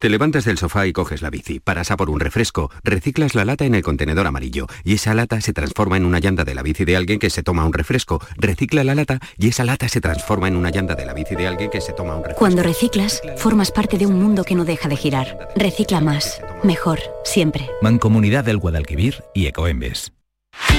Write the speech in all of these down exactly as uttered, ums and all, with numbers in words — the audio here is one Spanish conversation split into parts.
Te levantas del sofá y coges la bici, paras a por un refresco, reciclas la lata en el contenedor amarillo y esa lata se transforma en una llanta de la bici de alguien que se toma un refresco, recicla la lata y esa lata se transforma en una llanta de la bici de alguien que se toma un refresco. Cuando reciclas, formas parte de un mundo que no deja de girar. Recicla más, mejor, siempre. Mancomunidad del Guadalquivir y Ecoembes.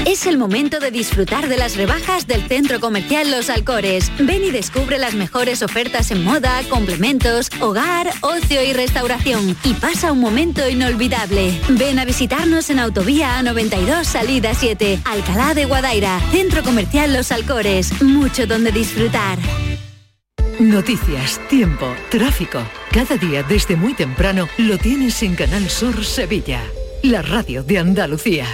Es el momento de disfrutar de las rebajas del Centro Comercial Los Alcores. Ven y descubre las mejores ofertas en moda, complementos, hogar, ocio y restauración. Y pasa un momento inolvidable. Ven a visitarnos en Autovía A noventa y dos, salida siete, Alcalá de Guadaira. Centro Comercial Los Alcores. Mucho donde disfrutar. Noticias, tiempo, tráfico. Cada día desde muy temprano lo tienes en Canal Sur Sevilla. La radio de Andalucía.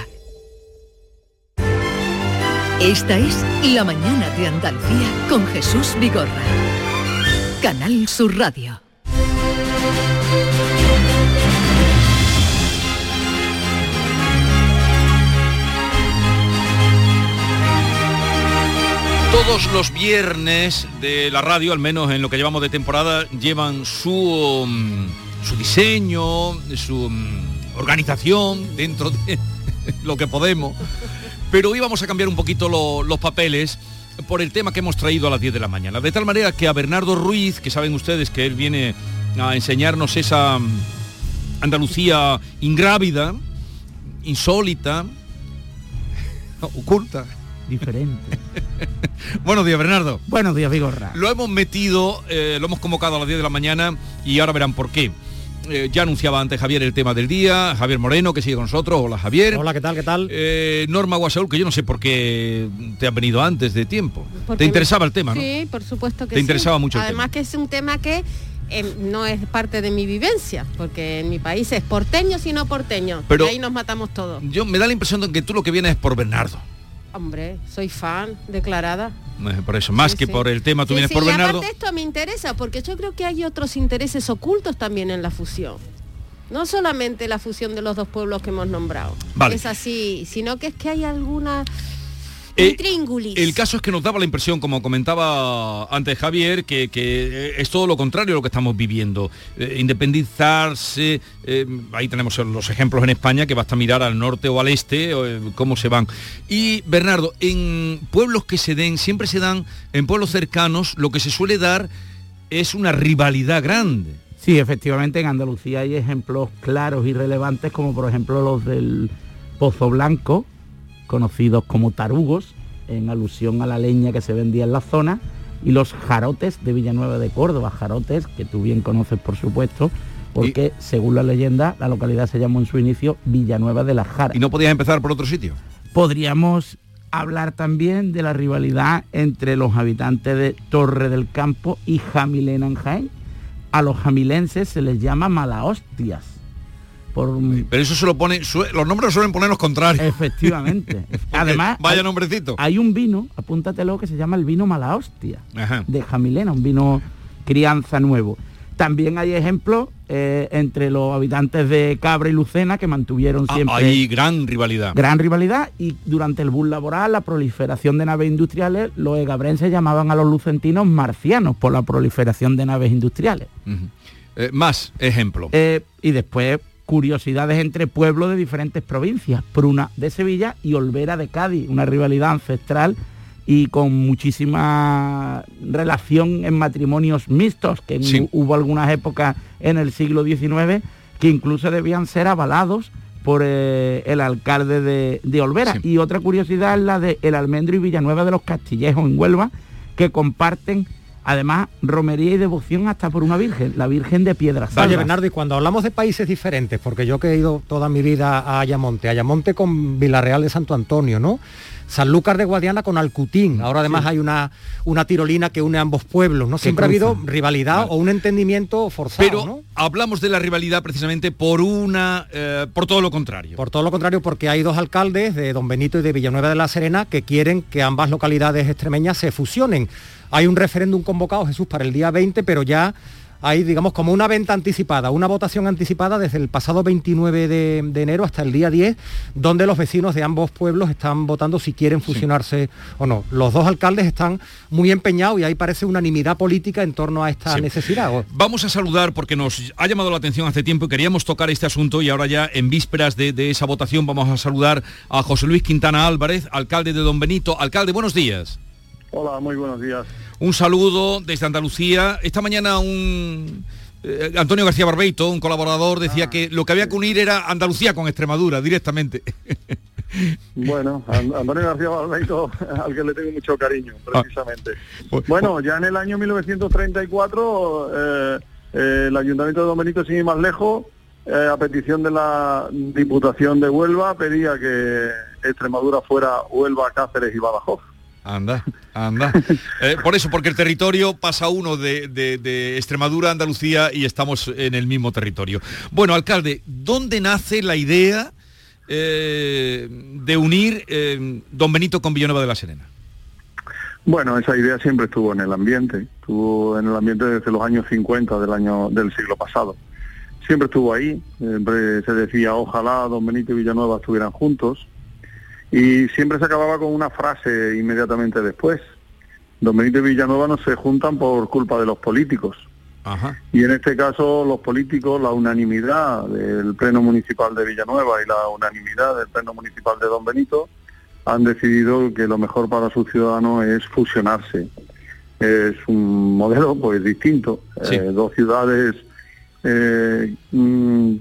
Esta es La Mañana de Andalucía con Jesús Vigorra. Canal Sur Radio. Todos los viernes de la radio, al menos en lo que llevamos de temporada, llevan su, um, su diseño, su um, organización dentro de lo que podemos. Pero hoy vamos a cambiar un poquito lo, los papeles por el tema que hemos traído a las diez de la mañana. De tal manera que a Bernardo Ruiz, que saben ustedes que él viene a enseñarnos esa Andalucía ingrávida, insólita, oculta. Diferente. Buenos días, Bernardo. Buenos días, Vigorra. Lo hemos metido, eh, lo hemos convocado a las diez de la mañana y ahora verán por qué. Eh, ya anunciaba antes Javier el tema del día, Javier Moreno, que sigue con nosotros. Hola, Javier. Hola, ¿qué tal? ¿Qué tal? Eh, Norma Guasaúl, que yo no sé por qué te han venido antes de tiempo. Porque te interesaba el tema, ¿no? Sí, por supuesto que sí. Te interesaba sí. mucho. Además el tema. Que es un tema que eh, no es parte de mi vivencia, porque en mi país es porteño, sino porteño. Pero y ahí nos matamos todos. Yo me da la impresión de que tú lo que vienes es por Bernardo. Hombre, soy fan declarada. Por eso, más sí, que sí. por el tema, tú sí, vienes sí, por y Bernardo. Aparte esto me interesa, porque yo creo que hay otros intereses ocultos también en la fusión. No solamente la fusión de los dos pueblos que hemos nombrado. Vale. Es así, sino que es que hay alguna... Eh, el caso es que nos daba la impresión, como comentaba antes Javier, que, que es todo lo contrario a lo que estamos viviendo. Eh, independizarse, eh, ahí tenemos los ejemplos en España, que basta mirar al norte o al este, eh, cómo se van. Y, Bernardo, en pueblos que se den, siempre se dan, en pueblos cercanos, lo que se suele dar es una rivalidad grande. Sí, efectivamente, en Andalucía hay ejemplos claros y relevantes, como por ejemplo los del Pozo Blanco, conocidos como tarugos, en alusión a la leña que se vendía en la zona, y los jarotes de Villanueva de Córdoba, jarotes que tú bien conoces, por supuesto, porque, y... según la leyenda, la localidad se llamó en su inicio Villanueva de la Jara. ¿Y no podías empezar por otro sitio? Podríamos hablar también de la rivalidad entre los habitantes de Torre del Campo y Jamilén en Jaén. A los jamilenses se les llama malahostias. Por... Pero eso se lo pone, su, los nombres suelen poner los contrarios. Efectivamente. Además, vaya nombrecito. Hay, hay un vino, apúntatelo, que se llama el vino Mala Hostia. Ajá. De Jamilena, un vino crianza nuevo. También hay ejemplos eh, entre los habitantes de Cabra y Lucena, que mantuvieron ah, siempre... Hay gran rivalidad. Gran rivalidad, y durante el boom laboral, la proliferación de naves industriales, los egabrenses llamaban a los lucentinos marcianos por la proliferación de naves industriales. Uh-huh. eh, más ejemplos. Eh, y después... curiosidades entre pueblos de diferentes provincias, Pruna de Sevilla y Olvera de Cádiz, una rivalidad ancestral y con muchísima relación en matrimonios mixtos, que sí. hubo algunas épocas en el siglo diecinueve que incluso debían ser avalados por eh, el alcalde de, de Olvera. Sí. Y otra curiosidad es la de El Almendro y Villanueva de los Castillejos en Huelva, que comparten... además, romería y devoción hasta por una virgen, la Virgen de Piedrasanta. Oye, Bernardo, y cuando hablamos de países diferentes, porque yo que he ido toda mi vida a Ayamonte, Ayamonte con Villarreal de Santo Antonio, ¿no? Sanlúcar de Guadiana con Alcutín. Ahora además sí. hay una, una tirolina que une ambos pueblos, ¿no? Siempre ha habido rivalidad vale. o un entendimiento forzado. Pero ¿no? hablamos de la rivalidad precisamente por una, eh, por todo lo contrario. Por todo lo contrario, porque hay dos alcaldes, de Don Benito y de Villanueva de la Serena, que quieren que ambas localidades extremeñas se fusionen. Hay un referéndum convocado, Jesús, para el día veinte, pero ya... hay, digamos, como una venta anticipada, una votación anticipada desde el pasado veintinueve de, de enero hasta el día diez, donde los vecinos de ambos pueblos están votando si quieren fusionarse sí. o no. Los dos alcaldes están muy empeñados y ahí parece unanimidad política en torno a esta sí. necesidad. Vamos a saludar, porque nos ha llamado la atención hace tiempo y queríamos tocar este asunto, y ahora ya en vísperas de, de esa votación vamos a saludar a José Luis Quintana Álvarez, alcalde de Don Benito. Alcalde, buenos días. Hola, muy buenos días. Un saludo desde Andalucía. Esta mañana un eh, Antonio García Barbeito, un colaborador, decía ah, que lo que había que unir era Andalucía con Extremadura, directamente. Bueno, Antonio García Barbeito, al que le tengo mucho cariño, precisamente. Ah. Bueno, ya en el año mil novecientos treinta y cuatro, eh, eh, el Ayuntamiento de Don Benito, sin ir más lejos, eh, a petición de la Diputación de Huelva, pedía que Extremadura fuera Huelva, Cáceres y Badajoz. Anda, anda. Eh, por eso, porque el territorio pasa uno de, de, de Extremadura a Andalucía y estamos en el mismo territorio. Bueno, alcalde, ¿dónde nace la idea eh, de unir eh, Don Benito con Villanueva de la Serena? Bueno, esa idea siempre estuvo en el ambiente, estuvo en el ambiente desde los años cincuenta del, año, del siglo pasado. Siempre estuvo ahí, siempre se decía, ojalá Don Benito y Villanueva estuvieran juntos. Y siempre se acababa con una frase inmediatamente después. Don Benito y Villanueva no se juntan por culpa de los políticos. Ajá. Y en este caso los políticos, la unanimidad del Pleno Municipal de Villanueva y la unanimidad del Pleno Municipal de Don Benito han decidido que lo mejor para sus ciudadanos es fusionarse. Es un modelo pues distinto. Sí. Eh, dos ciudades eh,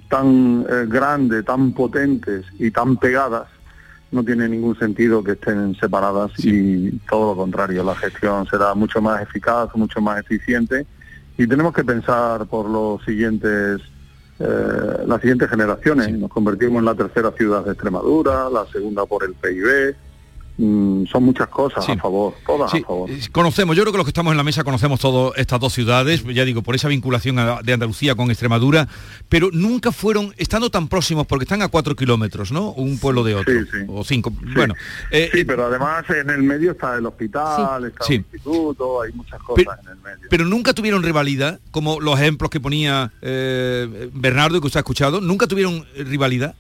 tan eh, grandes, tan potentes y tan pegadas. No tiene ningún sentido que estén separadas sí. y todo lo contrario, la gestión será mucho más eficaz, mucho más eficiente, y tenemos que pensar por los siguientes, eh, las siguientes generaciones. Sí. Nos convertimos en la tercera ciudad de Extremadura, la segunda por el P I B. Son muchas cosas sí. a favor, todas sí. a favor. Conocemos, yo creo que los que estamos en la mesa conocemos todas estas dos ciudades, ya digo, por esa vinculación a, de Andalucía con Extremadura, pero nunca fueron, estando tan próximos, porque están a cuatro kilómetros, ¿no? Un pueblo de otro, sí, sí. o cinco, sí. bueno. Eh, sí, pero además en el medio está el hospital, sí. está sí. el instituto, hay muchas cosas pero, en el medio. Pero nunca tuvieron rivalidad, como los ejemplos que ponía eh, Bernardo, que usted ha escuchado, nunca tuvieron rivalidad.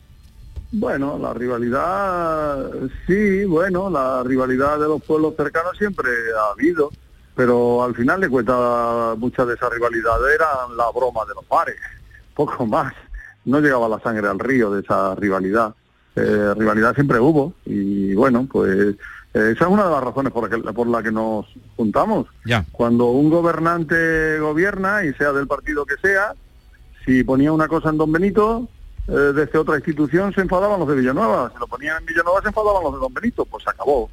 Bueno, la rivalidad, sí, bueno, la rivalidad de los pueblos cercanos siempre ha habido, pero al final le cuesta, muchas de esas rivalidades eran la broma de los bares, poco más, no llegaba la sangre al río de esa rivalidad, eh, rivalidad siempre hubo, y bueno, pues esa es una de las razones por la que, por la que nos juntamos. Ya. Cuando un gobernante gobierna, y sea del partido que sea, si ponía una cosa en Don Benito... desde otra institución se enfadaban los de Villanueva, se lo ponían en Villanueva, se enfadaban los de Don Benito, pues se acabó.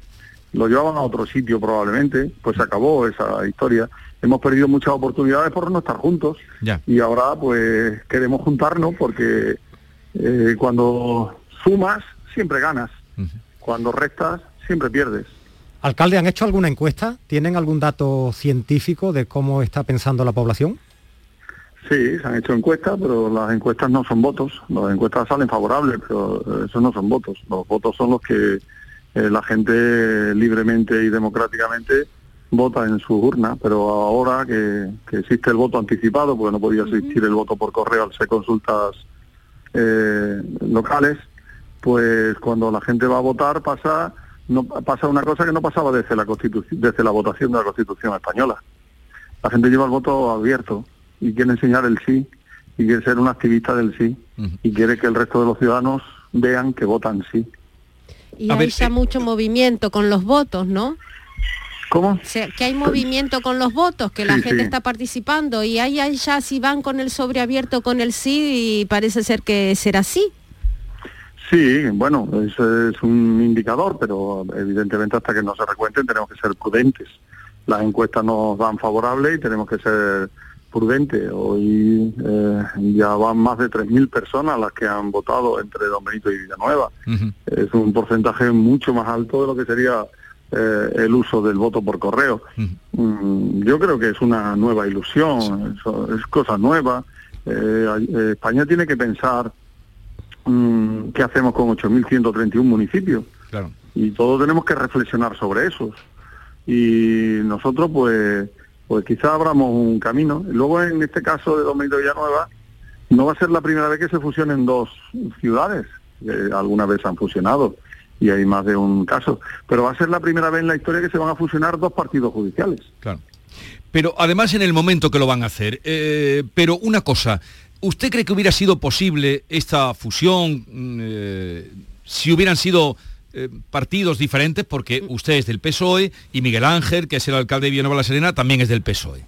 Lo llevaban a otro sitio probablemente, pues se acabó esa historia. Hemos perdido muchas oportunidades por no estar juntos ya. y ahora pues queremos juntarnos porque eh, cuando sumas siempre ganas, uh-huh. cuando restas siempre pierdes. Alcalde, ¿han hecho alguna encuesta? ¿Tienen algún dato científico de cómo está pensando la población? Sí, se han hecho encuestas, pero las encuestas no son votos. Las encuestas salen favorables, pero esos no son votos. Los votos son los que eh, la gente libremente y democráticamente vota en sus urnas, pero ahora que, que existe el voto anticipado, porque no podía existir el voto por correo al ser consultas eh, locales, pues cuando la gente va a votar pasa no pasa una cosa que no pasaba desde la Constitución, desde la votación de la Constitución española. La gente lleva el voto abierto. Y quiere enseñar el sí, y quiere ser un activista del sí, uh-huh. y quiere que el resto de los ciudadanos vean que votan sí. Y hay ya eh, mucho eh, movimiento con los votos, ¿no? ¿Cómo? O sea, que hay movimiento con los votos, que sí, la gente sí. está participando, y hay ya si van con el sobre abierto con el sí, y parece ser que será sí. Sí, bueno, eso es un indicador, pero evidentemente hasta que no se recuenten tenemos que ser prudentes. Las encuestas nos dan favorable y tenemos que ser... prudente. Hoy eh, ya van más de tres mil personas las que han votado entre Don Benito y Villanueva. Uh-huh. Es un porcentaje mucho más alto de lo que sería eh, el uso del voto por correo. Uh-huh. Mm, yo creo que es una nueva ilusión, sí. es, es cosa nueva. Eh, España tiene que pensar mm, qué hacemos con ocho mil ciento treinta y uno municipios. Claro. Y todos tenemos que reflexionar sobre eso. Y nosotros, pues... pues quizá abramos un camino. Luego, en este caso de Don Benito Villanueva, no va a ser la primera vez que se fusionen dos ciudades, eh, alguna vez se han fusionado, y hay más de un caso, pero va a ser la primera vez en la historia que se van a fusionar dos partidos judiciales. Claro. Pero además en el momento que lo van a hacer, eh, pero una cosa, ¿usted cree que hubiera sido posible esta fusión eh, si hubieran sido... Eh, partidos diferentes? Porque usted es del P S O E y Miguel Ángel, que es el alcalde de Villanueva de la Serena, también es del P S O E.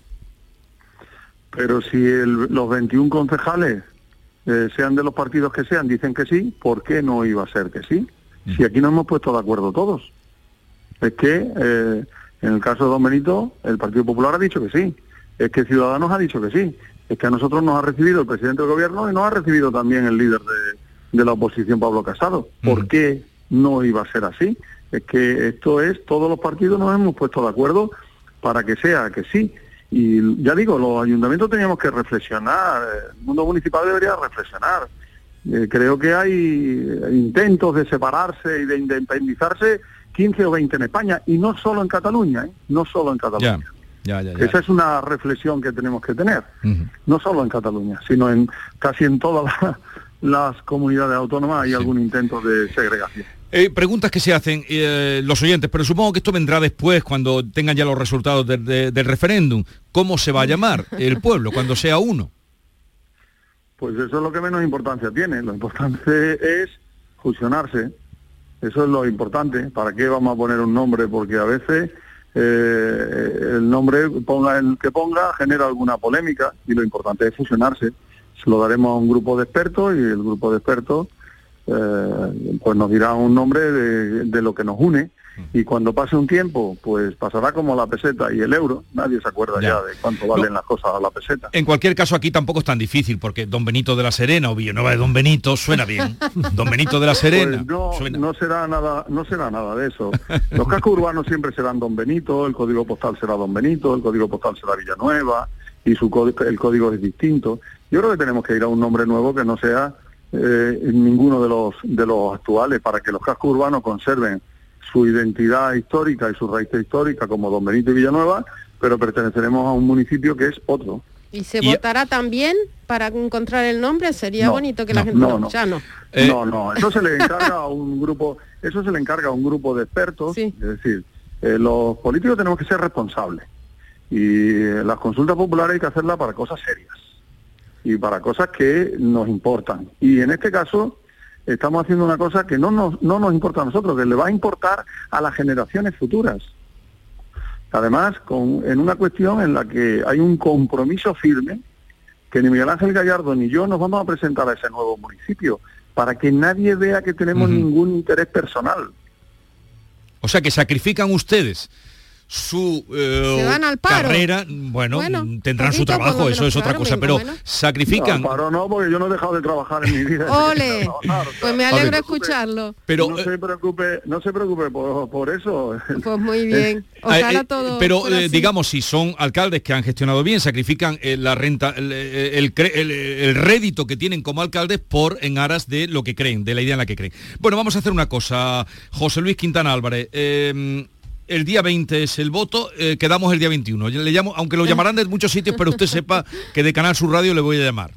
Pero si el, los veintiún concejales, eh, sean de los partidos que sean, dicen que sí, ¿por qué no iba a ser que sí? Mm. Si aquí nos hemos puesto de acuerdo todos. Es que, eh, en el caso de Don Benito, el Partido Popular ha dicho que sí. Es que Ciudadanos ha dicho que sí. Es que a nosotros nos ha recibido el presidente del gobierno y nos ha recibido también el líder de, de la oposición, Pablo Casado. ¿Por mm. qué no iba a ser así? Es que esto es, todos los partidos nos hemos puesto de acuerdo para que sea que sí. Y ya digo, los ayuntamientos teníamos que reflexionar, el mundo municipal debería reflexionar. Eh, creo que hay intentos de separarse y de independizarse quince o veinte en España, y no solo en Cataluña, ¿eh? No solo en Cataluña. Ya, ya, ya, ya. Esa es una reflexión que tenemos que tener, uh-huh. no solo en Cataluña, sino en casi en todas la, las comunidades autónomas hay sí. algún intento de segregación. Eh, preguntas que se hacen eh, los oyentes, pero supongo que esto vendrá después, cuando tengan ya los resultados de, de, del referéndum. ¿Cómo se va a llamar el pueblo cuando sea uno? Pues eso es lo que menos importancia tiene. Lo importante es fusionarse. Eso es lo importante. ¿Para qué vamos a poner un nombre? Porque a veces eh, el nombre, ponga el que ponga, genera alguna polémica, y lo importante es fusionarse. Se lo daremos a un grupo de expertos, y el grupo de expertos Eh, pues nos dirá un nombre de, de lo que nos une, y cuando pase un tiempo, pues pasará como la peseta y el euro, nadie se acuerda ya, ya de cuánto valen no. las cosas a la peseta. En cualquier caso, aquí tampoco es tan difícil, porque Don Benito de la Serena o Villanueva de Don Benito suena bien. Don Benito de la Serena, pues no, suena. no será nada no será nada de eso. Los cascos urbanos siempre serán Don Benito, el código postal será Don Benito, el código postal será Villanueva, y su código, el código es distinto. Yo creo que tenemos que ir a un nombre nuevo que no sea Eh, ninguno de los de los actuales, para que los cascos urbanos conserven su identidad histórica y su raíz histórica como Don Benito y Villanueva, pero perteneceremos a un municipio que es otro. ¿Y se y... votará también para encontrar el nombre? Sería no, bonito que no, la gente no, lo no. Ya no. Eh... no, no, eso se le encarga a un grupo, eso se le encarga a un grupo de expertos, sí. Es decir, eh, los políticos tenemos que ser responsables, y eh, las consultas populares hay que hacerlas para cosas serias y para cosas que nos importan. Y en este caso estamos haciendo una cosa que no nos, no nos importa a nosotros, que le va a importar a las generaciones futuras. Además, con, en una cuestión en la que hay un compromiso firme, que ni Miguel Ángel Gallardo ni yo nos vamos a presentar a ese nuevo municipio, para que nadie vea que tenemos uh-huh. ningún interés personal. O sea, que sacrifican ustedes su eh, carrera, bueno, bueno tendrán su trabajo, eso es otra cosa, pero bueno, sacrifican. No, paro no, porque yo no he dejado de trabajar en mi vida. ¡Ole! O sea, pues me alegro no escucharlo. Pero, no, eh, se preocupe, no se preocupe por, por eso. Pues muy bien. Ojalá eh, todo pero eh, digamos, si son alcaldes que han gestionado bien, sacrifican eh, la renta, el, el, el, el rédito que tienen como alcaldes por en aras de lo que creen, de la idea en la que creen. Bueno, vamos a hacer una cosa, José Luis Quintana Álvarez. Eh, El día veinte es el voto, eh, quedamos el día veintiuno. Yo le llamo, aunque lo llamarán de muchos sitios, pero usted sepa que de Canal Sur Radio le voy a llamar.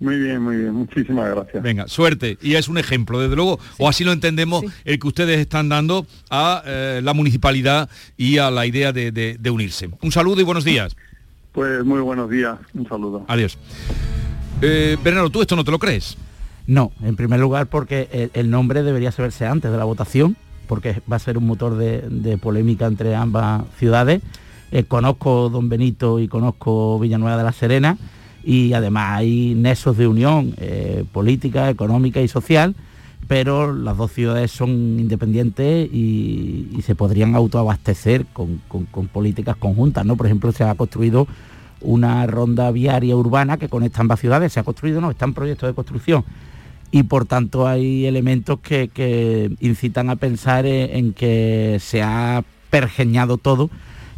Muy bien, muy bien, muchísimas gracias. Venga, suerte, y es un ejemplo, desde luego, sí. o así lo entendemos, sí. el que ustedes están dando a eh, la municipalidad y a la idea de, de, de unirse. Un saludo y buenos días. Pues muy buenos días, un saludo. Adiós. Eh, Bernardo, ¿tú esto no te lo crees? No, en primer lugar porque el, el nombre debería saberse antes de la votación, porque va a ser un motor de, de polémica entre ambas ciudades. Eh, conozco Don Benito y conozco Villanueva de la Serena, y además hay nexos de unión eh, política, económica y social, pero las dos ciudades son independientes y, y se podrían autoabastecer con, con, con políticas conjuntas, ¿no? Por ejemplo, se ha construido una ronda viaria urbana que conecta ambas ciudades. Se ha construido, no, está en proyecto de construcción, y por tanto hay elementos que, que incitan a pensar en, en que se ha pergeñado todo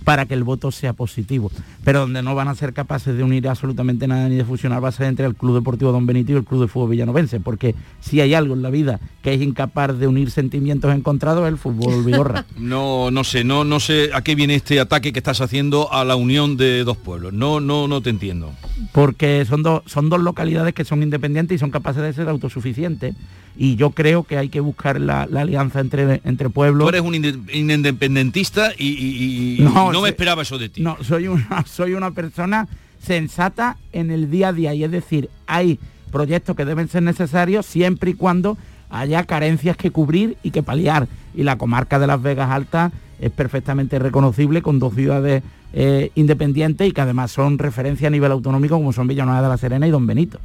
para que el voto sea positivo, pero donde no van a ser capaces de unir absolutamente nada ni de fusionar va a ser entre el Club Deportivo Don Benito y el Club de Fútbol Villanovense, porque si hay algo en la vida que es incapaz de unir sentimientos encontrados es el fútbol Vigorra. No, no sé, no, no sé a qué viene este ataque que estás haciendo a la unión de dos pueblos. No, no, no te entiendo. Porque son dos, son dos localidades que son independientes y son capaces de ser autosuficientes. Y yo creo que hay que buscar la, la alianza entre, entre pueblos. Tú eres un independentista y, y, y no, no soy, me esperaba eso de ti. No, soy una, soy una persona sensata en el día a día. Y es decir, hay proyectos que deben ser necesarios siempre y cuando haya carencias que cubrir y que paliar. Y la comarca de Las Vegas Altas es perfectamente reconocible con dos ciudades eh, independientes y que además son referencia a nivel autonómico, como son Villanueva de la Serena y Don Benito.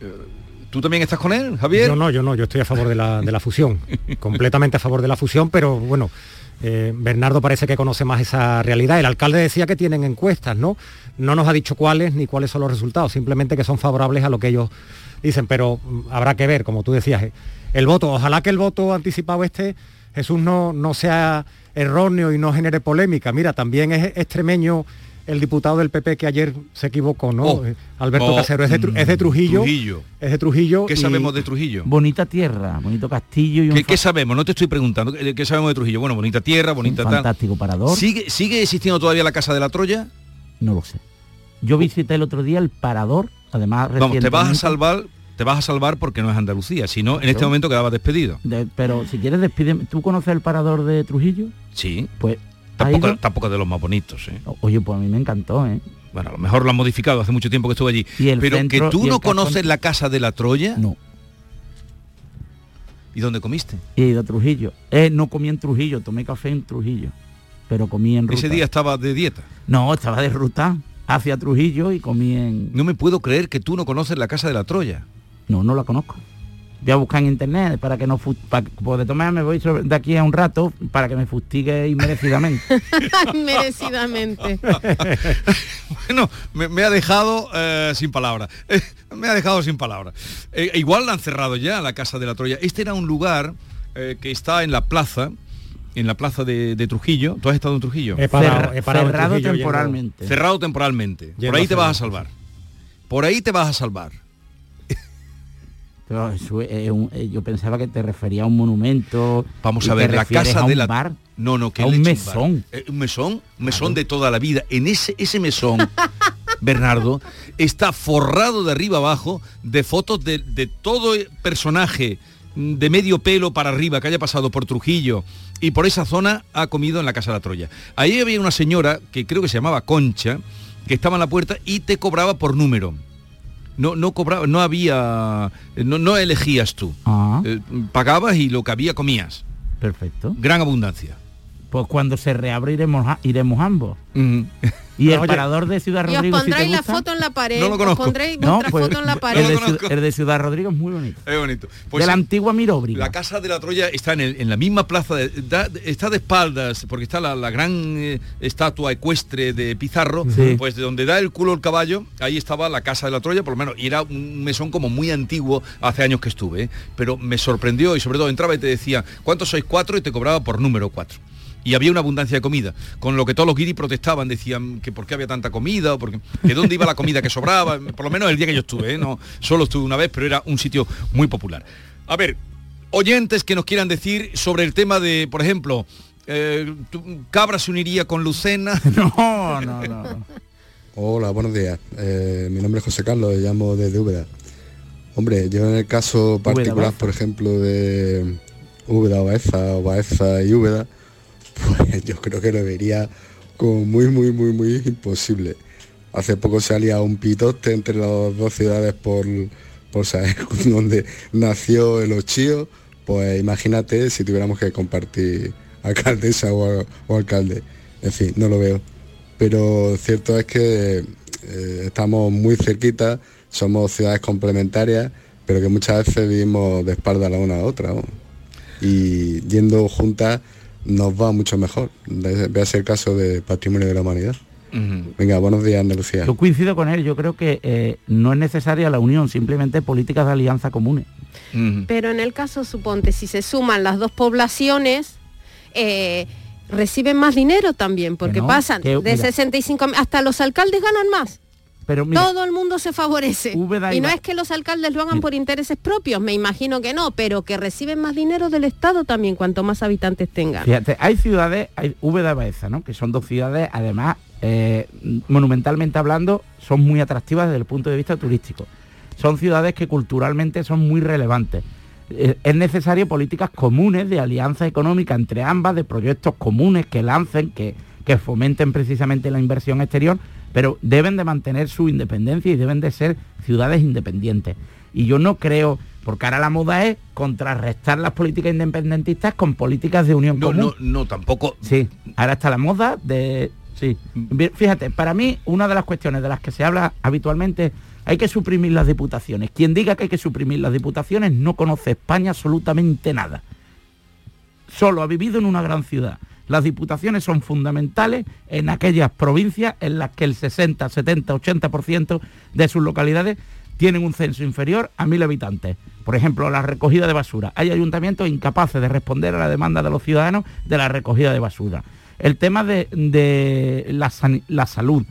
Eh. ¿Tú también estás con él, Javier? Yo no, yo no, yo estoy a favor de la, de la fusión, completamente a favor de la fusión, pero bueno, eh, Bernardo parece que conoce más esa realidad. El alcalde decía que tienen encuestas, ¿no? No nos ha dicho cuáles ni cuáles son los resultados, simplemente que son favorables a lo que ellos dicen, pero habrá que ver, como tú decías, eh, el voto. Ojalá que el voto anticipado este, Jesús, no, no sea erróneo y no genere polémica. Mira, también es extremeño el diputado del P P que ayer se equivocó, ¿no? Oh, Alberto oh, Casero, es de, es de Trujillo, Trujillo. Es de Trujillo. ¿Qué y... sabemos de Trujillo? Bonita tierra, bonito castillo y un... ¿Qué, fa... ¿Qué sabemos? No te estoy preguntando. ¿Qué sabemos de Trujillo? Bueno, bonita tierra, bonita un fantástico tal. Parador. ¿Sigue, ¿Sigue existiendo todavía la Casa de la Troya? No lo sé. Yo visité el otro día el Parador, además... Vamos, te vas a salvar... Te vas a salvar porque no es Andalucía, si no, en este momento quedabas despedido. De, pero si quieres despídeme. ¿Tú conoces el Parador de Trujillo? Sí. Pues... Tampoco, tampoco es de los más bonitos, ¿eh? Oye, pues a mí me encantó, ¿eh? Bueno, a lo mejor lo han modificado, hace mucho tiempo que estuve allí. Pero centro, que tú no conoces cajón... la Casa de la Troya. No. ¿Y dónde comiste? Y de Trujillo. Eh, no comí en Trujillo, tomé café en Trujillo, pero comí en ruta. ¿Ese día estaba de dieta? No, estaba de ruta hacia Trujillo y comí en... No me puedo creer que tú no conoces la Casa de la Troya. No, no la conozco. Voy a buscar en internet para que no... Para, pues de tomar me voy sobre, de aquí a un rato para que me fustigue inmerecidamente. Inmerecidamente. Bueno, me, me ha dejado eh, sin palabras. Eh, me ha dejado sin palabras. Eh, igual la han cerrado ya, la Casa de la Troya. Este era un lugar eh, que está en la plaza, en la plaza de, de Trujillo. ¿Tú has estado en Trujillo? He parado, he parado cerrado Trujillo, temporalmente. Lleno. Cerrado temporalmente. Lleno. Por ahí te vas a salvar. Por ahí te vas a salvar. Pero eso, eh, un, eh, yo pensaba que te refería a un monumento. Vamos a ver, la Casa de la... Bar, no, no, que a un mesón. Eh, un mesón, un mesón de toda la vida. En ese, ese mesón, Bernardo, está forrado de arriba abajo de fotos de, de todo personaje de medio pelo para arriba que haya pasado por Trujillo y por esa zona ha comido en la Casa de la Troya. Ahí había una señora que creo que se llamaba Concha, que estaba en la puerta y te cobraba por número. No, no cobraba, no había, no, no elegías tú. Ah. Eh, pagabas y lo que había comías. Perfecto. Gran abundancia. Pues cuando se reabre iremos, a, iremos ambos. Mm. Y el Oye. Parador de Ciudad Rodrigo. Y os pondréis si la foto en la pared. No lo conozco. Os pondréis no, vuestra pues, foto en la pared. El de, Ciud el de Ciudad Rodrigo es muy bonito. Es bonito. Pues de la antigua Miróbriga. La Casa de la Troya está en, el, en la misma plaza, de, da, está de espaldas, porque está la, la gran eh, estatua ecuestre de Pizarro, sí. Pues de donde da el culo el caballo, ahí estaba la Casa de la Troya, por lo menos, y era un mesón como muy antiguo, hace años que estuve, ¿eh? Pero me sorprendió y sobre todo entraba y te decía, ¿cuántos sois? Cuatro, y te cobraba por número cuatro. Y había una abundancia de comida, con lo que todos los guiris protestaban, decían que por qué había tanta comida, o porque, que dónde iba la comida que sobraba, por lo menos el día que yo estuve, ¿eh? No, solo estuve una vez, pero era un sitio muy popular. A ver, oyentes que nos quieran decir sobre el tema de, por ejemplo, eh, Cabra se uniría con Lucena. No, no, no. Hola, buenos días. Eh, mi nombre es José Carlos, le llamo desde Úbeda. Hombre, yo en el caso particular, por ejemplo, de Úbeda o Baeza, o Baeza y Úbeda, pues yo creo que lo vería como muy, muy, muy, muy imposible. Hace poco salía un pitote entre las dos ciudades por, por saber dónde nació el Ochío. Pues imagínate si tuviéramos que compartir alcaldesa o, o alcalde. En fin, no lo veo. Pero cierto es que eh, estamos muy cerquita, somos ciudades complementarias, pero que muchas veces vivimos de espaldas la una a la otra, ¿no? Y yendo juntas nos va mucho mejor. Ve a ser el caso de Patrimonio de la Humanidad. Uh-huh. Venga, buenos días, Andalucía. Yo coincido con él, yo creo que eh, no es necesaria la unión, simplemente políticas de alianza comunes. Uh-huh. Pero en el caso, suponte, si se suman las dos poblaciones... Eh, reciben más dinero también, porque no, pasan que, de mira, sesenta y cinco hasta los alcaldes ganan más. Pero mira, todo el mundo se favorece. Úbeda y no va. Es que los alcaldes lo hagan por intereses propios, me imagino que no, pero que reciben más dinero del Estado también, cuanto más habitantes tengan. Fíjate, hay ciudades, hay Úbeda y Baeza, ¿no? Que son dos ciudades, además, eh, monumentalmente hablando, son muy atractivas desde el punto de vista turístico. Son ciudades que culturalmente son muy relevantes. Es necesario políticas comunes de alianza económica entre ambas, de proyectos comunes que lancen, que, que fomenten precisamente la inversión exterior, pero deben de mantener su independencia y deben de ser ciudades independientes. Y yo no creo, porque ahora la moda es contrarrestar las políticas independentistas con políticas de unión no, común. No, no, tampoco. Sí, ahora está la moda de... Sí, fíjate, para mí una de las cuestiones de las que se habla habitualmente, hay que suprimir las diputaciones. Quien diga que hay que suprimir las diputaciones no conoce España absolutamente nada. Solo ha vivido en una gran ciudad. Las diputaciones son fundamentales en aquellas provincias en las que el sesenta, setenta, ochenta por ciento de sus localidades tienen un censo inferior a mil habitantes. Por ejemplo, la recogida de basura. Hay ayuntamientos incapaces de responder a la demanda de los ciudadanos de la recogida de basura. El tema de, de la, san- la salud.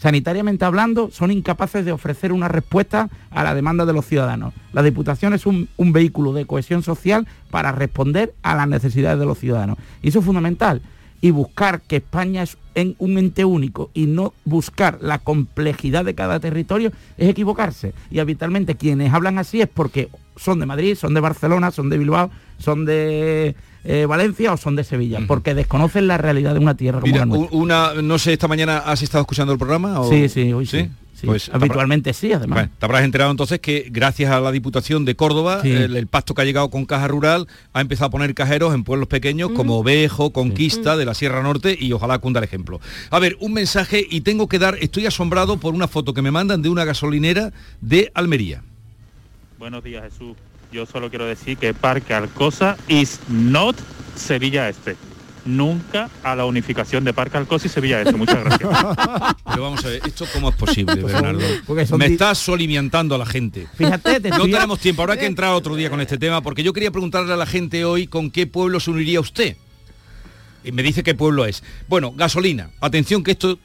Sanitariamente hablando, son incapaces de ofrecer una respuesta a la demanda de los ciudadanos. La Diputación es un, un vehículo de cohesión social para responder a las necesidades de los ciudadanos. Y eso es fundamental. Y buscar que España es en un ente único y no buscar la complejidad de cada territorio es equivocarse. Y habitualmente quienes hablan así es porque son de Madrid, son de Barcelona, son de Bilbao, son de... Eh, Valencia o son de Sevilla, porque desconocen la realidad de una tierra como Mira, la nuestra. Una, no sé, esta mañana has estado escuchando el programa. ¿O? Sí, sí, hoy sí. sí. sí. Pues habitualmente habrá... sí, además. Bueno, te habrás enterado entonces que gracias a la Diputación de Córdoba, sí. el, el pacto que ha llegado con Caja Rural ha empezado a poner cajeros en pueblos pequeños mm. como Ovejo, Conquista, sí. de la Sierra Norte y ojalá cunda el ejemplo. A ver, un mensaje y tengo que dar, estoy asombrado por una foto que me mandan de una gasolinera de Almería. Buenos días, Jesús. Yo solo quiero decir que Parque Alcosa is not Sevilla Este. Nunca a la unificación de Parque Alcosa y Sevilla Este. Muchas gracias. Pero vamos a ver, ¿esto cómo es posible, Bernardo? Me estás soliviantando a la gente. Fíjate, te no tenemos tiempo, habrá que entrar otro día con este tema, porque yo quería preguntarle a la gente hoy con qué pueblo se uniría usted. Y me dice qué pueblo es. Bueno, gasolina. Atención que esto...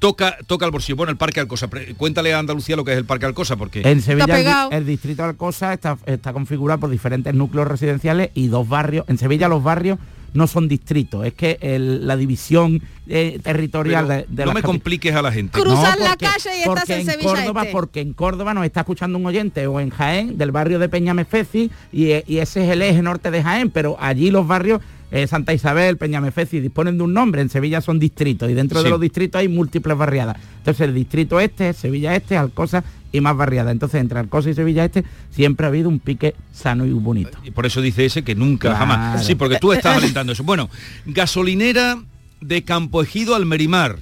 Toca, toca el bolsillo. Bueno, el Parque Alcosa. Cuéntale a Andalucía lo que es el Parque Alcosa, porque... En Sevilla el, el distrito de Alcosa está, está configurado por diferentes núcleos residenciales y dos barrios. En Sevilla los barrios no son distritos, es que el, la división eh, territorial Pero de, de... No me capi- compliques a la gente. Cruzar no, porque, la calle y estás en, en Sevilla Córdoba, este. Porque en Córdoba nos está escuchando un oyente, o en Jaén, del barrio de Peñamefeci, y, y ese es el eje norte de Jaén, pero allí los barrios... Eh, Santa Isabel, Peñamefeci disponen de un nombre. En Sevilla son distritos y dentro sí. de los distritos hay múltiples barriadas. Entonces el distrito este, Sevilla Este, Alcosa y más barriadas. Entonces entre Alcosa y Sevilla Este siempre ha habido un pique sano y bonito. Y por eso dice ese que nunca, claro. jamás. Sí, porque tú estás alentando eso. Bueno, gasolinera de Campo Ejido, Almerimar.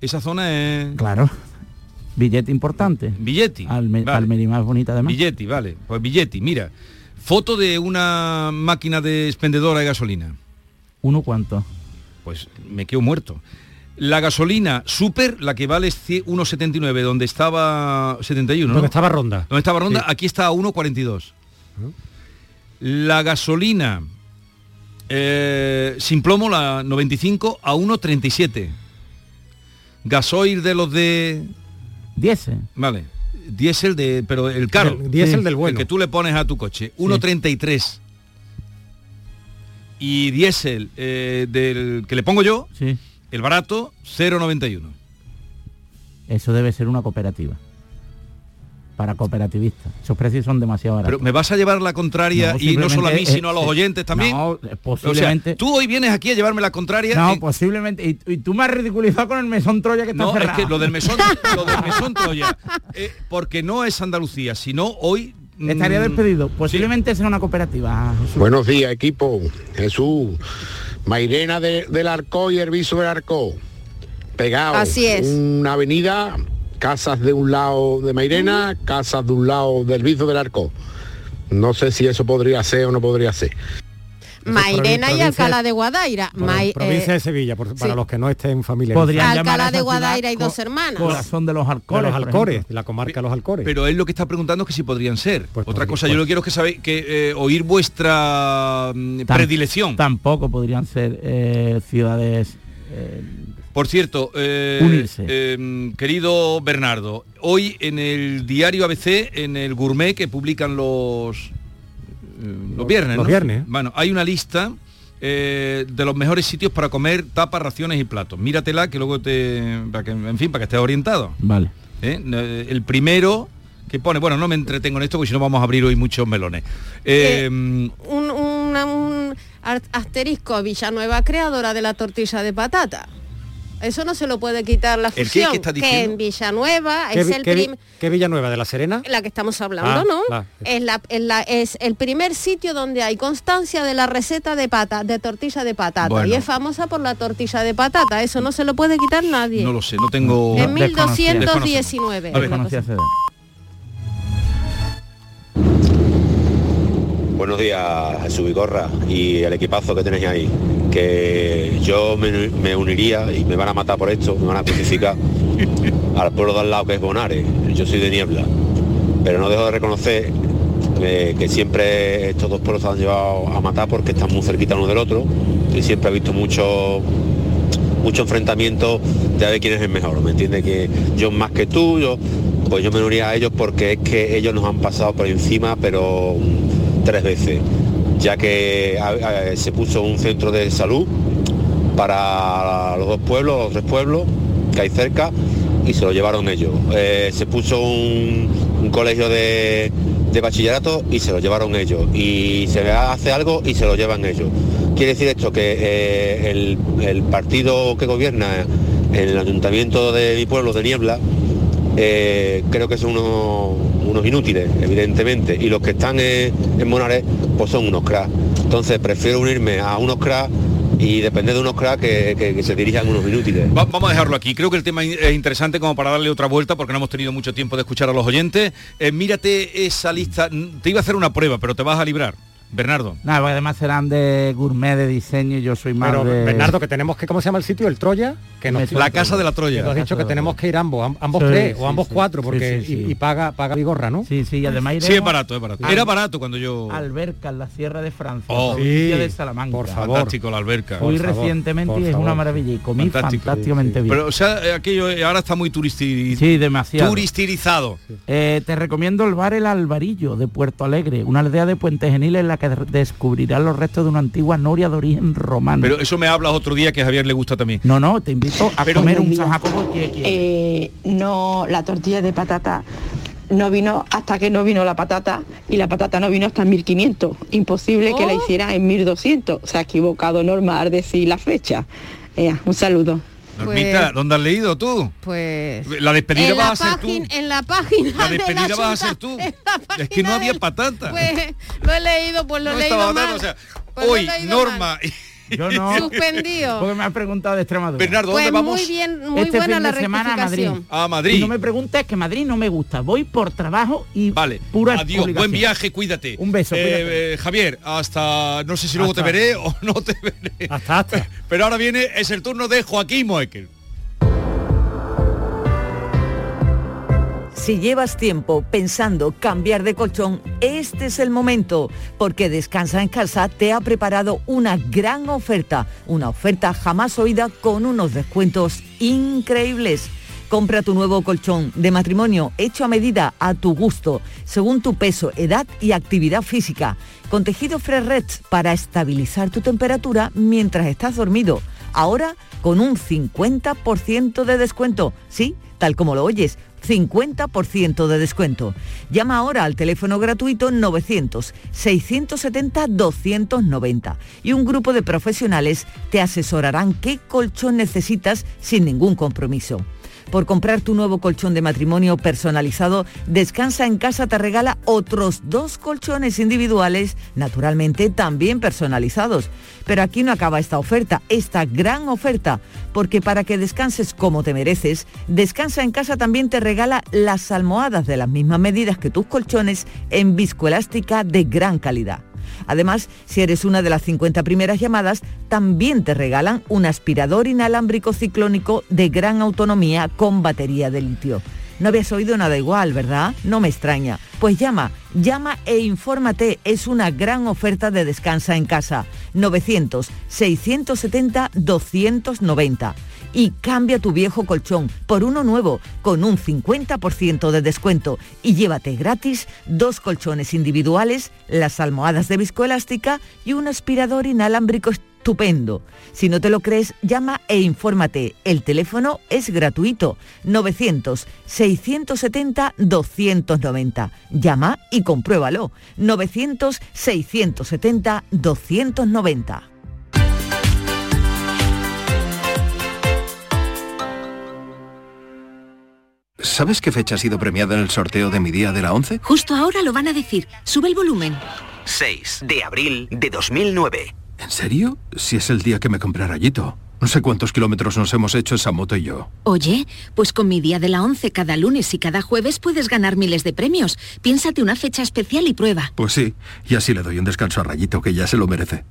Esa zona es... Claro. Billete importante. Billete. Alme- vale. Almerimar es bonita además. Billete, vale. Pues billete, mira. Foto de una máquina de expendedora de gasolina. ¿Uno cuánto? Pues me quedo muerto. La gasolina super, la que vale uno setenta y nueve, donde estaba setenta y uno, ¿no? Donde estaba Ronda. Donde estaba Ronda, sí. Aquí está a uno cuarenta y dos. Uh-huh. La gasolina eh, sin plomo, la noventa y cinco, a uno treinta y siete. Gasoil de los de... diésel. Vale. Diésel de... pero el caro. Diésel sí. del bueno. El que tú le pones a tu coche. uno treinta y tres. Sí. Y diésel eh, del que le pongo yo, sí. el barato, cero noventa y uno. Eso debe ser una cooperativa. Para cooperativistas. Esos precios son demasiado baratos. Pero me vas a llevar la contraria, no, y no solo a mí, sino a los es, oyentes también. No, posiblemente. O sea, tú hoy vienes aquí a llevarme la contraria. No, en... posiblemente. Y, y tú me has ridiculizado con el mesón Troya que está no, cerrado. No, es que lo del mesón, lo del mesón Troya, eh, porque no es Andalucía, sino hoy... Mmm... Estaría despedido. Posiblemente sí. sea una cooperativa. Jesús. Buenos días, equipo. Jesús, Mairena de, del Arco y el Viso del Arco. Pegado. Así es. Una avenida... Casas de un lado de Mairena, casas de un lado del Viso del Arco. No sé si eso podría ser o no podría ser. Mairena y Alcalá de Guadaira. Mai, provincia eh, de Sevilla, por, para sí. los que no estén familiarizados. Alcalá de Guadaira y Dos Hermanas. Corazón de los Alcores. De los Alcores, la comarca Los Alcores. Pero él lo que está preguntando es que si podrían ser. Pues Otra podría, cosa, pues. yo lo quiero que sabéis, que eh, oír vuestra Tamp- predilección. Tampoco podrían ser eh, ciudades... Eh, Por cierto, eh, eh, querido Bernardo, hoy en el diario A B C, en el Gourmet que publican los, eh, los viernes, los ¿no? viernes. Bueno, hay una lista eh, de los mejores sitios para comer tapas, raciones y platos. Míratela que luego te, para que, en fin, para que estés orientado. Vale. Eh, el primero que pone, bueno, no me entretengo en esto porque si no vamos a abrir hoy muchos melones. Eh, eh, un, una, un asterisco, Villanueva, creadora de la tortilla de patata. Eso no se lo puede quitar la fusión, ¿El qué, qué que en Villanueva es el primer... ¿Qué Villanueva de la Serena? La que estamos hablando, ah, ¿no? Ah, es, la, es, la, es el primer sitio donde hay constancia de la receta de pata, de tortilla de patata. Bueno. Y es famosa por la tortilla de patata. Eso no se lo puede quitar nadie. No lo sé, no tengo... En mil doscientos diecinueve. Buenos días, Jesús Vigorra y el equipazo que tenéis ahí. Que yo me, me uniría, y me van a matar por esto, me van a crucificar, al pueblo de al lado que es Bonares. Yo soy de Niebla, pero no dejo de reconocer eh, que siempre estos dos pueblos se han llevado a matar porque están muy cerquita uno del otro y siempre ha visto mucho mucho enfrentamiento de a ver quién es el mejor, ¿me entiendes? Que yo más que tú, yo, pues yo me uniría a ellos porque es que ellos nos han pasado por encima, pero tres veces. Ya que a, a, se puso un centro de salud para los dos pueblos, los tres pueblos que hay cerca, y se lo llevaron ellos. Eh, se puso un, un colegio de, de bachillerato y se lo llevaron ellos. Y se hace algo y se lo llevan ellos. Quiere decir esto que eh, el, el partido que gobierna en el ayuntamiento de mi pueblo, de Niebla, eh, creo que son unos... unos inútiles, evidentemente, y los que están en, en Bonares, pues son unos cracks. Entonces prefiero unirme a unos cracks y depender de unos cracks que, que, que se dirijan unos inútiles. Va, vamos a dejarlo aquí. Creo que el tema es interesante como para darle otra vuelta porque no hemos tenido mucho tiempo de escuchar a los oyentes. Eh, mírate esa lista. Te iba a hacer una prueba, pero te vas a librar. Bernardo. Nada, además serán de gourmet, de diseño, y yo soy más Pero, de... Bernardo, que tenemos que... ¿Cómo se llama el sitio? ¿El Troya? Que nos... La Casa de la Troya. Tú has dicho que tenemos que ir ambos, ambos sí, tres, sí, o ambos sí, cuatro, porque... Sí, sí, sí. Y, y paga paga Vigorra, ¿no? Sí, sí, y además iremos... Sí, es barato, es barato. Al... Era barato cuando yo... Alberca, en la Sierra de Francia, oh, sí, de Salamanca. Por favor. Fantástico, la alberca. Fui recientemente y es una maravilla, y comí fantástico, fantásticamente sí, sí. bien. Pero, o sea, aquello ahora está muy turisti... sí, demasiado. turistilizado. Sí. Eh, te recomiendo el bar El Alvarillo, de Puerto Alegre, una aldea de Puente Genil en la que descubrirás los restos de una antigua noria de origen romano. Pero eso me hablas otro día, que a Javier le gusta también. No, no, te invito a Pero comer un San Jacobo. Eh, no, la tortilla de patata no vino hasta que no vino la patata, y la patata no vino hasta mil quinientos. Imposible oh. que la hiciera en mil doscientos. Se ha equivocado Norma al decir la fecha. Eh, un saludo. Normita, pues, ¿dónde has leído tú? Pues... La despedida vas a ser tú. En la página La despedida de la vas a ser tú. Es que no había del, patata. Pues lo he leído, pues lo no he leído mal. O sea, pues hoy, he leído Norma... Mal. Yo no. Suspendido. Porque me has preguntado de Extremadura. Bernardo, ¿dónde pues vamos? Muy bien, muy este buena fin de la semana a Madrid. A Madrid. Y no me preguntes, que Madrid no me gusta. Voy por trabajo y vale. pura Adiós, buen viaje, cuídate. Un beso. Eh, eh, Javier, hasta... No sé si luego hasta. te veré o no te veré. Hasta, hasta. Pero ahora viene, es el turno de Joaquín Moekel. Si llevas tiempo pensando cambiar de colchón, este es el momento, porque Descansa en Casa te ha preparado una gran oferta, una oferta jamás oída con unos descuentos increíbles. Compra tu nuevo colchón de matrimonio hecho a medida, a tu gusto, según tu peso, edad y actividad física, con tejido Fresh para estabilizar tu temperatura mientras estás dormido. Ahora con un cincuenta por ciento de descuento, sí, tal como lo oyes, cincuenta por ciento de descuento. Llama ahora al teléfono gratuito novecientos seiscientos setenta doscientos noventa y un grupo de profesionales te asesorarán qué colchón necesitas sin ningún compromiso. Por comprar tu nuevo colchón de matrimonio personalizado, Descansa en Casa te regala otros dos colchones individuales, naturalmente también personalizados. Pero aquí no acaba esta oferta, esta gran oferta, porque para que descanses como te mereces, Descansa en Casa también te regala las almohadas de las mismas medidas que tus colchones en viscoelástica de gran calidad. Además, si eres una de las cincuenta primeras llamadas, también te regalan un aspirador inalámbrico ciclónico de gran autonomía con batería de litio. No habías oído nada igual, ¿verdad? No me extraña. Pues llama, llama e infórmate. Es una gran oferta de Descansa en Casa. novecientos, seiscientos setenta, doscientos noventa. Y cambia tu viejo colchón por uno nuevo con un cincuenta por ciento de descuento. Y llévate gratis dos colchones individuales, las almohadas de viscoelástica y un aspirador inalámbrico estupendo. Si no te lo crees, llama e infórmate. El teléfono es gratuito. novecientos, seiscientos setenta, doscientos noventa. Llama y compruébalo. novecientos, seiscientos setenta, doscientos noventa. ¿Sabes qué fecha ha sido premiada en el sorteo de Mi Día de la once? Justo ahora lo van a decir. Sube el volumen. seis de abril de dos mil nueve. ¿En serio? Si es el día que me compré Rayito. No sé cuántos kilómetros nos hemos hecho esa moto y yo. Oye, pues con Mi Día de la once cada lunes y cada jueves puedes ganar miles de premios. Piénsate una fecha especial y prueba. Pues sí, y así le doy un descanso a Rayito, que ya se lo merece.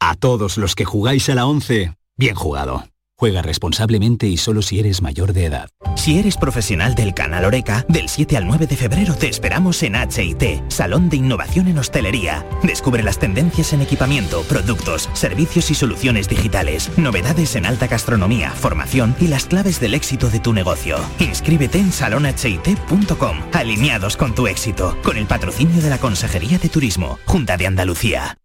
A todos los que jugáis a la once, bien jugado. Juega responsablemente y solo si eres mayor de edad. Si eres profesional del canal Horeca, del siete al nueve de febrero te esperamos en H I T, Salón de Innovación en Hostelería. Descubre las tendencias en equipamiento, productos, servicios y soluciones digitales, novedades en alta gastronomía, formación y las claves del éxito de tu negocio. Inscríbete en salón h i t punto com, alineados con tu éxito, con el patrocinio de la Consejería de Turismo, Junta de Andalucía.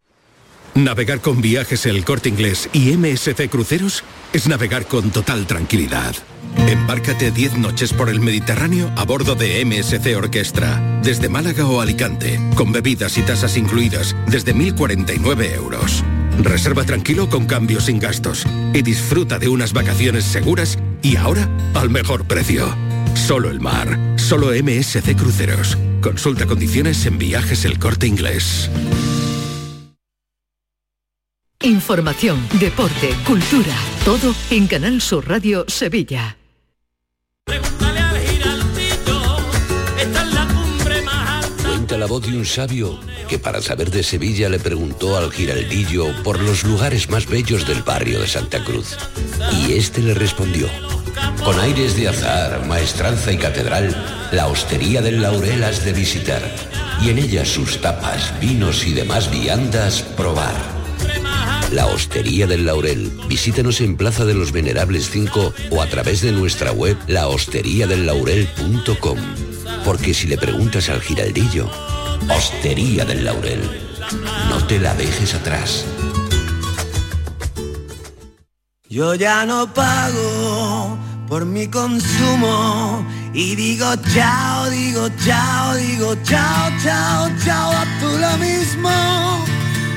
Navegar con Viajes El Corte Inglés y M S C Cruceros es navegar con total tranquilidad. Embárcate diez noches por el Mediterráneo a bordo de M S C Orquestra, desde Málaga o Alicante, con bebidas y tasas incluidas desde mil cuarenta y nueve euros. Reserva tranquilo con cambios sin gastos y disfruta de unas vacaciones seguras y ahora al mejor precio. Solo el mar, solo M S C Cruceros. Consulta condiciones en Viajes El Corte Inglés. Información, deporte, cultura, todo en Canal Sur Radio Sevilla. Pregúntale al Giraldillo, esta es la cumbre más alta. Cuenta la voz de un sabio que para saber de Sevilla le preguntó al Giraldillo por los lugares más bellos del barrio de Santa Cruz. Y este le respondió: con aires de azar, maestranza y catedral, la hostería del Laurel has de visitar, y en ella sus tapas, vinos y demás viandas probar. La Hostería del Laurel. Visítanos en Plaza de los Venerables cinco o a través de nuestra web la hostería del laurel punto com. Porque si le preguntas al Giraldillo, Hostería del Laurel, no te la dejes atrás. Yo ya no pago por mi consumo y digo chao, digo chao, digo chao, chao, chao, a tú lo mismo.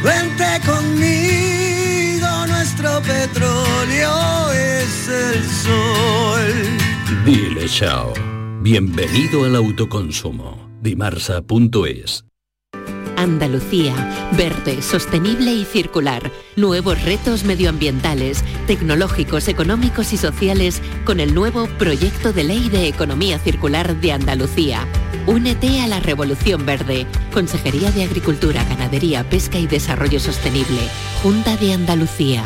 Vente conmigo, nuestro petróleo es el sol. Dile chao. Bienvenido al autoconsumo. Dimarsa punto es. Andalucía, verde, sostenible y circular. Nuevos retos medioambientales, tecnológicos, económicos y sociales con el nuevo Proyecto de Ley de Economía Circular de Andalucía. Únete a la Revolución Verde. Consejería de Agricultura, Ganadería, Pesca y Desarrollo Sostenible. Junta de Andalucía.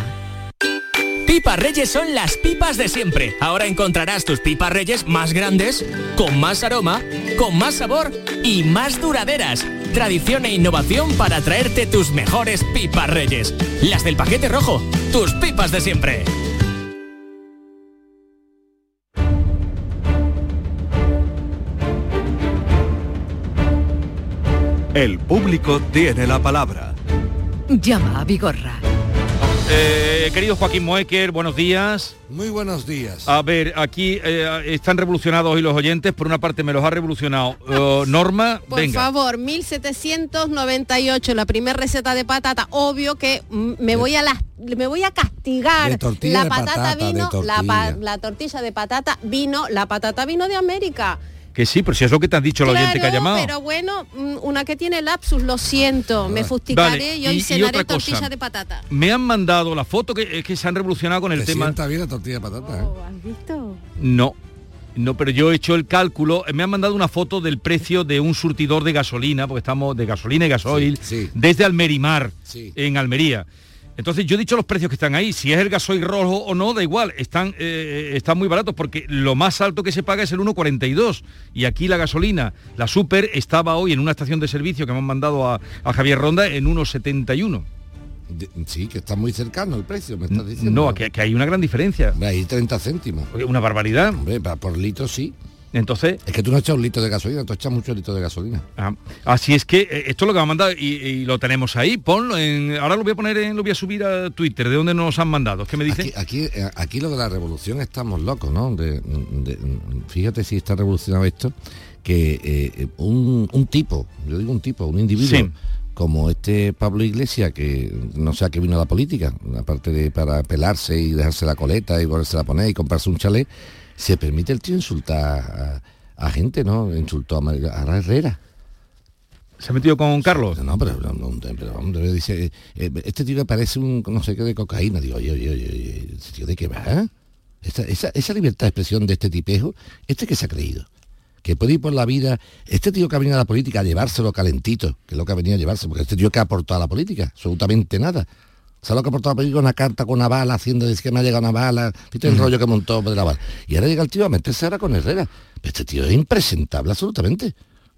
Pipas Reyes son las pipas de siempre. Ahora encontrarás tus pipas Reyes más grandes, con más aroma, con más sabor y más duraderas. Tradición e innovación para traerte tus mejores pipas Reyes. Las del paquete rojo, tus pipas de siempre. El público tiene la palabra. Llama a Vigorra. Eh, querido Joaquín Moecker, buenos días. Muy buenos días. A ver, aquí eh, están revolucionados hoy los oyentes. Por una parte me los ha revolucionado uh, Norma, por venga. Por favor, mil setecientos noventa y ocho, la primera receta de patata. Obvio que me voy a, la, me voy a castigar. La patata, patata vino, tortilla. La, pa, la tortilla de patata vino, la patata vino de América. Que sí, pero si es lo que te han dicho el claro, oyente que ha llamado. Pero bueno, una que tiene lapsus, lo siento, me fustigaré vale, y hoy cenaré tortilla cosa, de patata. Me han mandado la foto que, que se han revolucionado con el ¿Te tema. Sienta bien la tortilla de patata. Oh, ¿eh? ¿Has visto? No. No, pero yo he hecho el cálculo. Me han mandado una foto del precio de un surtidor de gasolina, porque estamos de gasolina y gasoil, sí, sí, desde Almerimar, sí, en Almería. Entonces yo he dicho los precios que están ahí. Si es el gasoil rojo o no, da igual. Están, eh, están muy baratos, porque lo más alto que se paga es el uno cuarenta y dos. Y aquí la gasolina, la super, estaba hoy en una estación de servicio que me han mandado a, a Javier Ronda en uno setenta y uno. Sí, que está muy cercano el precio, me estás diciendo. No, que, que hay una gran diferencia. Hay treinta céntimos. Una barbaridad. Hombre, por litro sí. Entonces... Es que tú no echas un litro de gasolina, tú echas muchos litros de gasolina. Ah, así es que esto es lo que me han mandado y, y lo tenemos ahí. Ponlo en, ahora lo voy a poner, en, lo voy a subir a Twitter, de donde nos han mandado. ¿Qué me dicen? Aquí, aquí, aquí lo de la revolución estamos locos, ¿no? De, de, fíjate si está revolucionado esto, que eh, un, un tipo, yo digo un tipo, un individuo... Sí. Como este Pablo Iglesias, que no sé a qué vino a la política, aparte de para pelarse y dejarse la coleta y volverse la poner y comprarse un chalet, se permite el tío insultar a, a gente, ¿no? Insultó a, Mar- a Herrera. ¿Se ha metido con Carlos? No, pero, pero, pero, pero, pero dice, eh, este tío parece un no sé qué de cocaína. Digo, oye, oye, oye, oye, ¿este tío de qué va? Esta, esa, esa libertad de expresión de este tipejo, ¿este que se ha creído? Que puede ir por la vida, este tío que ha venido a la política a llevárselo calentito, que es lo que ha venido a llevarse, porque este tío que ha aportado a la política, absolutamente nada. ¿Sabes lo que ha aportado a la política? Una carta con una bala, haciendo decir que me ha llegado una bala, viste el rollo que montó de la bala. Y ahora llega el tío a meterse ahora con Herrera. Pero este tío es impresentable, absolutamente.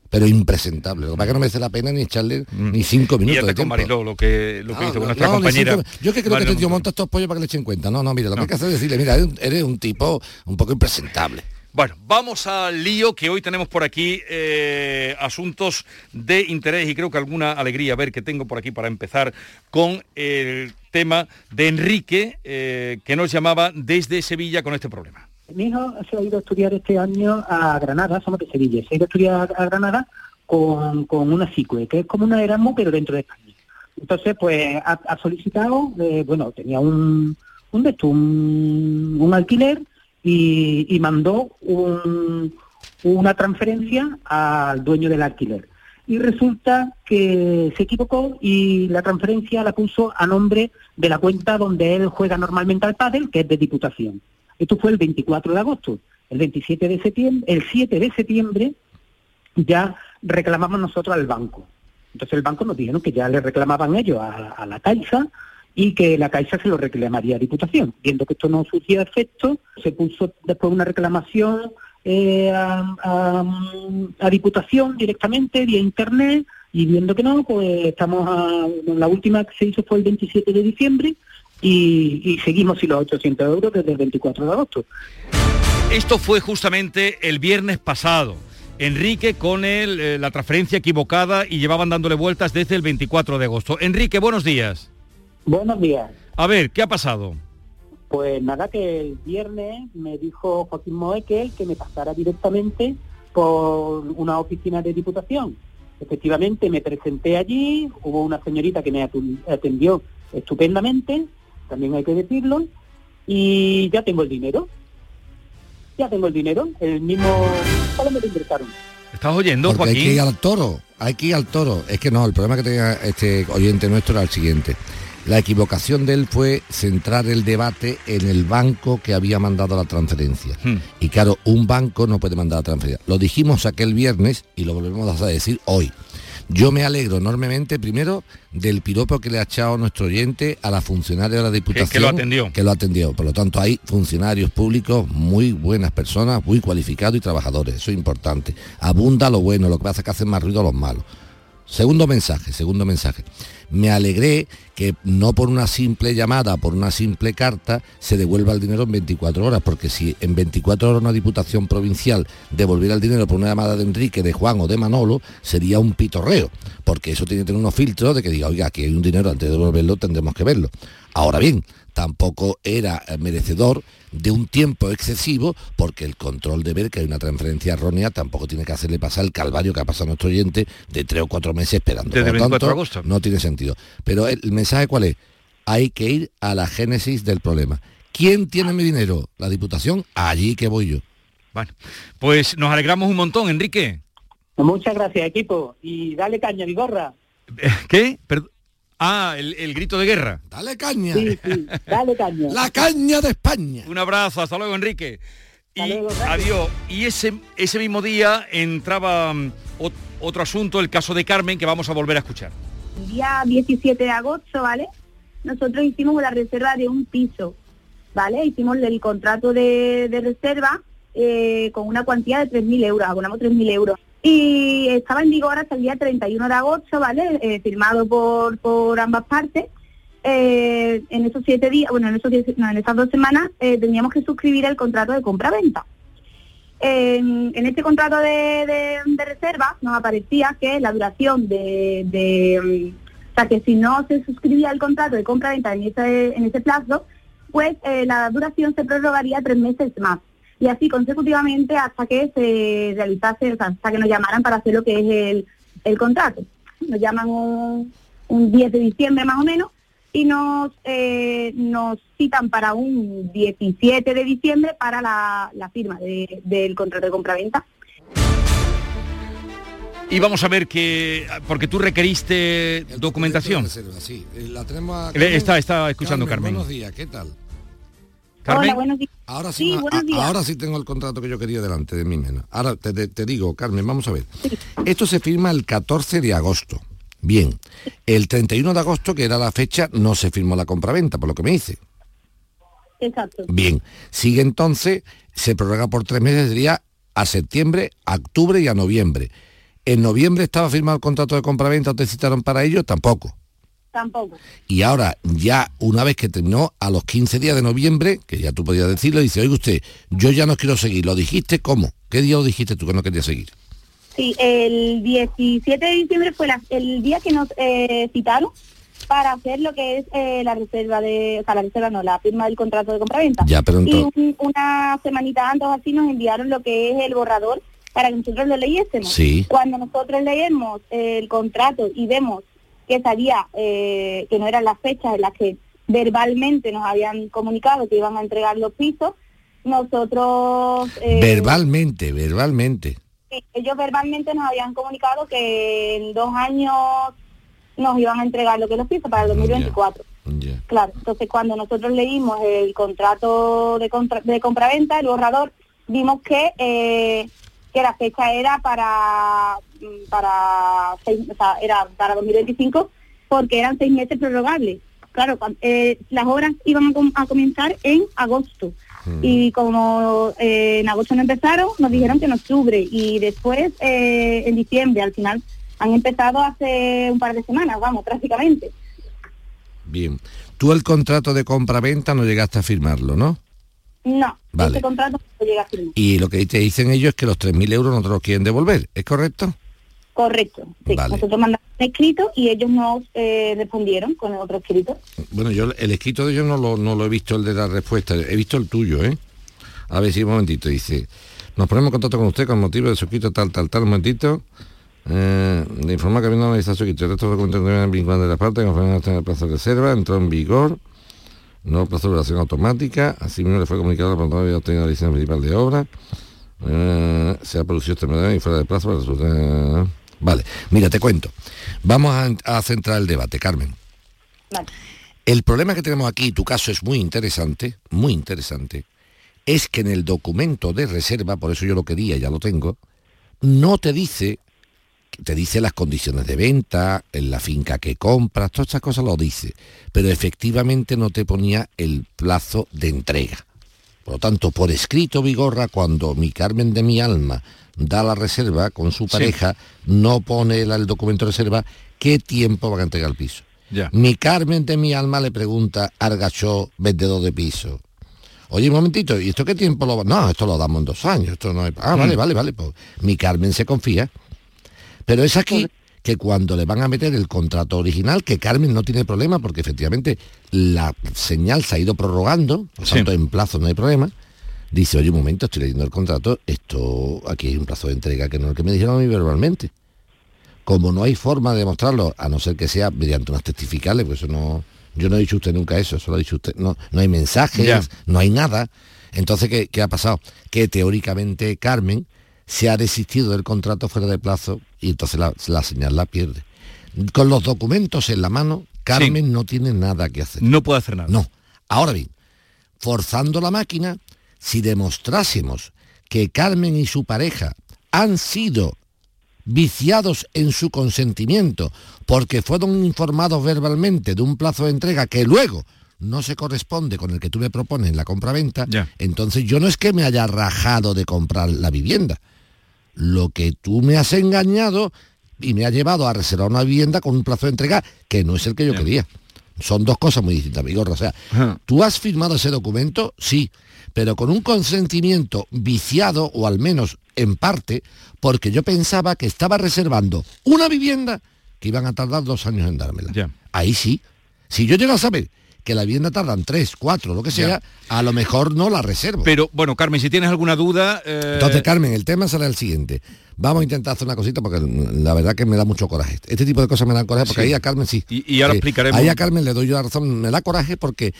Pero impresentable. Lo que pasa es que no merece la pena ni echarle mm. ni cinco minutos. Y ya de tiempo. Mariló, lo que, lo que no, hizo con no, nuestra no, compañera. Cinco, yo es que creo Mariló, que este tío monta estos pollos para que le echen cuenta. No, no, mira, lo no. que hay que hacer es decirle, mira, eres un tipo un poco impresentable. Bueno, vamos al lío, que hoy tenemos por aquí eh, asuntos de interés y creo que alguna alegría. A ver, que tengo por aquí para empezar con el tema de Enrique, eh, que nos llamaba desde Sevilla con este problema. Mi hijo se ha ido a estudiar este año a Granada, somos de Sevilla, se ha ido a estudiar a Granada con, con una SICUE, que es como una Erasmus, pero dentro de España. Entonces, pues, ha, ha solicitado, eh, bueno, tenía un, un, de esto, un, un alquiler, Y, y mandó un, una transferencia al dueño del alquiler. Y resulta que se equivocó y la transferencia la puso a nombre de la cuenta donde él juega normalmente al pádel, que es de Diputación. Esto fue el veinticuatro de agosto. El veintisiete de septiembre, el siete de septiembre ya reclamamos nosotros al banco. Entonces el banco nos dijeron que ya le reclamaban ellos a, a la Caixa, y que la Caixa se lo reclamaría a Diputación. Viendo que esto no surgía efecto, se puso después una reclamación eh, a, a, a Diputación directamente, vía Internet, y viendo que no, pues estamos a... La última que se hizo fue el veintisiete de diciembre, y, y seguimos sin los ochocientos euros desde el veinticuatro de agosto. Esto fue justamente el viernes pasado. Enrique con el, eh, la transferencia equivocada, y llevaban dándole vueltas desde el veinticuatro de agosto. Enrique, buenos días. Buenos días. A ver, ¿qué ha pasado? Pues nada, que el viernes me dijo Joaquín Moekel que me pasara directamente por una oficina de Diputación. Efectivamente, me presenté allí, hubo una señorita que me atendió estupendamente, también hay que decirlo, y ya tengo el dinero. Ya tengo el dinero, el mismo... Solo me lo ingresaron. ¿Estás oyendo, Porque Joaquín? Hay que ir al toro, hay que ir al toro. Es que no, el problema que tenía este oyente nuestro era el siguiente... La equivocación de él fue centrar el debate en el banco que había mandado la transferencia. Hmm. Y claro, un banco no puede mandar la transferencia. Lo dijimos aquel viernes y lo volvemos a decir hoy. Yo me alegro enormemente, primero, del piropo que le ha echado nuestro oyente a la funcionaria de la Diputación. Es que lo atendió. Que lo atendió. Por lo tanto, hay funcionarios públicos, muy buenas personas, muy cualificados y trabajadores. Eso es importante. Abunda lo bueno, lo que pasa es que hacen más ruido a los malos. Segundo mensaje, segundo mensaje. Me alegré que no por una simple llamada, por una simple carta, se devuelva el dinero en veinticuatro horas, porque si en veinticuatro horas una Diputación provincial devolviera el dinero por una llamada de Enrique, de Juan o de Manolo, sería un pitorreo, porque eso tiene que tener unos filtros de que diga, oiga, aquí hay un dinero, antes de devolverlo tendremos que verlo. Ahora bien, tampoco era merecedor de un tiempo excesivo, porque el control de ver que hay una transferencia errónea tampoco tiene que hacerle pasar el calvario que ha pasado nuestro oyente de tres o cuatro meses esperando. Desde el veinticuatro de agosto. No tiene sentido. Pero el mensaje, ¿cuál es? Hay que ir a la génesis del problema. ¿Quién tiene mi dinero? La Diputación, allí que voy yo. Bueno, pues nos alegramos un montón, Enrique. Muchas gracias, equipo. Y dale caña, Vigorra. ¿Qué? Perdón. Ah, el, el grito de guerra. Dale caña. Sí, sí, dale caña. La caña de España. Un abrazo, hasta luego, Enrique. Y luego, adiós. Y ese, ese mismo día entraba otro asunto, el caso de Carmen, que vamos a volver a escuchar. El día diecisiete de agosto, ¿vale? Nosotros hicimos la reserva de un piso, ¿vale? Hicimos el contrato de, de reserva eh, con una cuantía de tres mil euros, abonamos tres mil euros. Y estaba en vigor hasta el día treinta y uno de agosto, ¿vale? Eh, firmado por, por ambas partes. Eh, en esos siete días, bueno, en, esos diez, no, en esas dos semanas eh, teníamos que suscribir el contrato de compra-venta. Eh, en este contrato de, de, de reserva nos aparecía que la duración de, de... O sea, que si no se suscribía el contrato de compra-venta en ese, en ese plazo, pues eh, la duración se prorrogaría tres meses más. Y así consecutivamente hasta que se realizase, o sea, hasta que nos llamaran para hacer lo que es el, el contrato. Nos llaman un, un diez de diciembre más o menos, y nos eh, nos citan para un diecisiete de diciembre para la, la firma de, del contrato de compraventa. Y vamos a ver que, porque tú requeriste el documentación. Reserva, sí. La tenemos a Carmen. Está, está escuchando Carmen, Carmen. Buenos días, ¿qué tal? Carmen. Hola, buenos días. Ahora sí, sí buenos días. Ahora sí tengo el contrato que yo quería delante de mí, nena. Ahora te, te, te digo, Carmen, vamos a ver. Sí. Esto se firma el catorce de agosto. Bien, el treinta y uno de agosto, que era la fecha, no se firmó la compraventa, por lo que me dice. Exacto. Bien, sigue entonces, se prorroga por tres meses, sería a septiembre, a octubre y a noviembre. ¿En noviembre estaba firmado el contrato de compraventa o te citaron para ello? Tampoco. Tampoco. Y ahora, ya una vez que terminó, a los quince días de noviembre, que ya tú podías decirlo, dice, oiga usted, yo ya no quiero seguir. ¿Lo dijiste cómo? ¿Qué día lo dijiste tú que no querías seguir? Sí, el diecisiete de diciembre fue la, el día que nos eh, citaron para hacer lo que es eh, la reserva de... O sea, la reserva no, la firma del contrato de compraventa. Ya, pero entonces... Y un, una semanita antes así nos enviaron lo que es el borrador para que nosotros lo leyésemos. Sí. Cuando nosotros leemos eh, el contrato y vemos que sabía eh, que no eran las fechas en las que verbalmente nos habían comunicado que iban a entregar los pisos, nosotros... Eh, verbalmente, verbalmente. Ellos verbalmente nos habían comunicado que en dos años nos iban a entregar lo que los pisos para el dos mil veinticuatro. Yeah, yeah. Claro, entonces cuando nosotros leímos el contrato de, contra, de compraventa, el borrador, vimos que eh, que la fecha era para para seis, o sea, era para dos mil veinticinco porque eran seis meses prorrogables. Claro, eh, las obras iban a comenzar en agosto. Y como eh, en agosto no empezaron, nos dijeron que en octubre y después eh, en diciembre, al final han empezado hace un par de semanas, vamos, prácticamente. Bien. Tú el contrato de compra-venta no llegaste a firmarlo, ¿no? No, vale. Ese contrato no llega a firmar. Y lo que te dicen ellos es que los tres mil euros no te los quieren devolver, ¿es correcto? Correcto, sí. Vale. Nosotros mandamos un escrito y ellos nos eh, respondieron con el otro escrito. Bueno, yo el escrito de ellos no lo, no lo he visto, el de la respuesta, he visto el tuyo, ¿eh? A ver, sí, un momentito, dice, nos ponemos en contacto con usted con motivo de su escrito tal, tal, tal, un momentito, eh, de informar que vino a analizar su escrito, el resto de documentos no vinculan de la parte, conforme en el plazo de reserva, entró en vigor, no plazo de duración automática, así mismo le fue comunicado al promotor de obtener la licencia principal de obra, eh, se ha producido este medio y fuera de plazo para resultar... Vale, mira, te cuento. Vamos a, a centrar el debate, Carmen. Vale. El problema que tenemos aquí, tu caso es muy interesante, muy interesante, es que en el documento de reserva, por eso yo lo quería, ya lo tengo, no te dice, te dice las condiciones de venta, en la finca que compras, todas estas cosas lo dice, pero efectivamente no te ponía el plazo de entrega. Por lo tanto, por escrito, Vigorra, cuando mi Carmen de mi alma da la reserva con su pareja, sí, no pone el, el documento de reserva, ¿qué tiempo va a entregar el piso? Ya. Mi Carmen de mi alma le pregunta a Argachó, vendedor de piso, oye, un momentito, ¿y esto qué tiempo lo va? No, esto lo damos en dos años, esto no hay... Ah, mm. vale, vale, vale, pues mi Carmen se confía. Pero es aquí que cuando le van a meter el contrato original, que Carmen no tiene problema, porque efectivamente la señal se ha ido prorrogando, por sí, tanto en plazo no hay problema, dice, oye, un momento, estoy leyendo el contrato, esto, aquí hay un plazo de entrega que no es el que me dijeron a mí verbalmente. Como no hay forma de demostrarlo, a no ser que sea mediante unas testificales, pues eso no, yo no he dicho usted nunca eso, eso lo ha dicho usted, no, no hay mensajes, yeah, no hay nada. Entonces, ¿qué, qué ha pasado? Que teóricamente Carmen se ha desistido del contrato fuera de plazo y entonces la, la señal la pierde. Con los documentos en la mano, Carmen sí, no tiene nada que hacer. No puede hacer nada. No. Ahora bien, forzando la máquina, si demostrásemos que Carmen y su pareja han sido viciados en su consentimiento porque fueron informados verbalmente de un plazo de entrega que luego no se corresponde con el que tú me propones en la compraventa, yeah. entonces yo no es que me haya rajado de comprar la vivienda. Lo que tú me has engañado y me has llevado a reservar una vivienda con un plazo de entrega que no es el que yo yeah. quería. Son dos cosas muy distintas, Vigorra. O sea, uh-huh. tú has firmado ese documento, sí, pero con un consentimiento viciado, o al menos en parte, porque yo pensaba que estaba reservando una vivienda que iban a tardar dos años en dármela. Yeah. Ahí sí. Si yo llego a saber que la vivienda tardan tres, cuatro, lo que sea, ya. a lo mejor no la reservo. Pero, bueno, Carmen, si tienes alguna duda... Eh... Entonces, Carmen, el tema será el siguiente. Vamos a intentar hacer una cosita porque la verdad que me da mucho coraje. Este tipo de cosas me dan coraje porque sí. ahí a Carmen sí. Y, y ahora eh, explicaremos... Ahí a Carmen le doy yo la razón. Me da coraje porque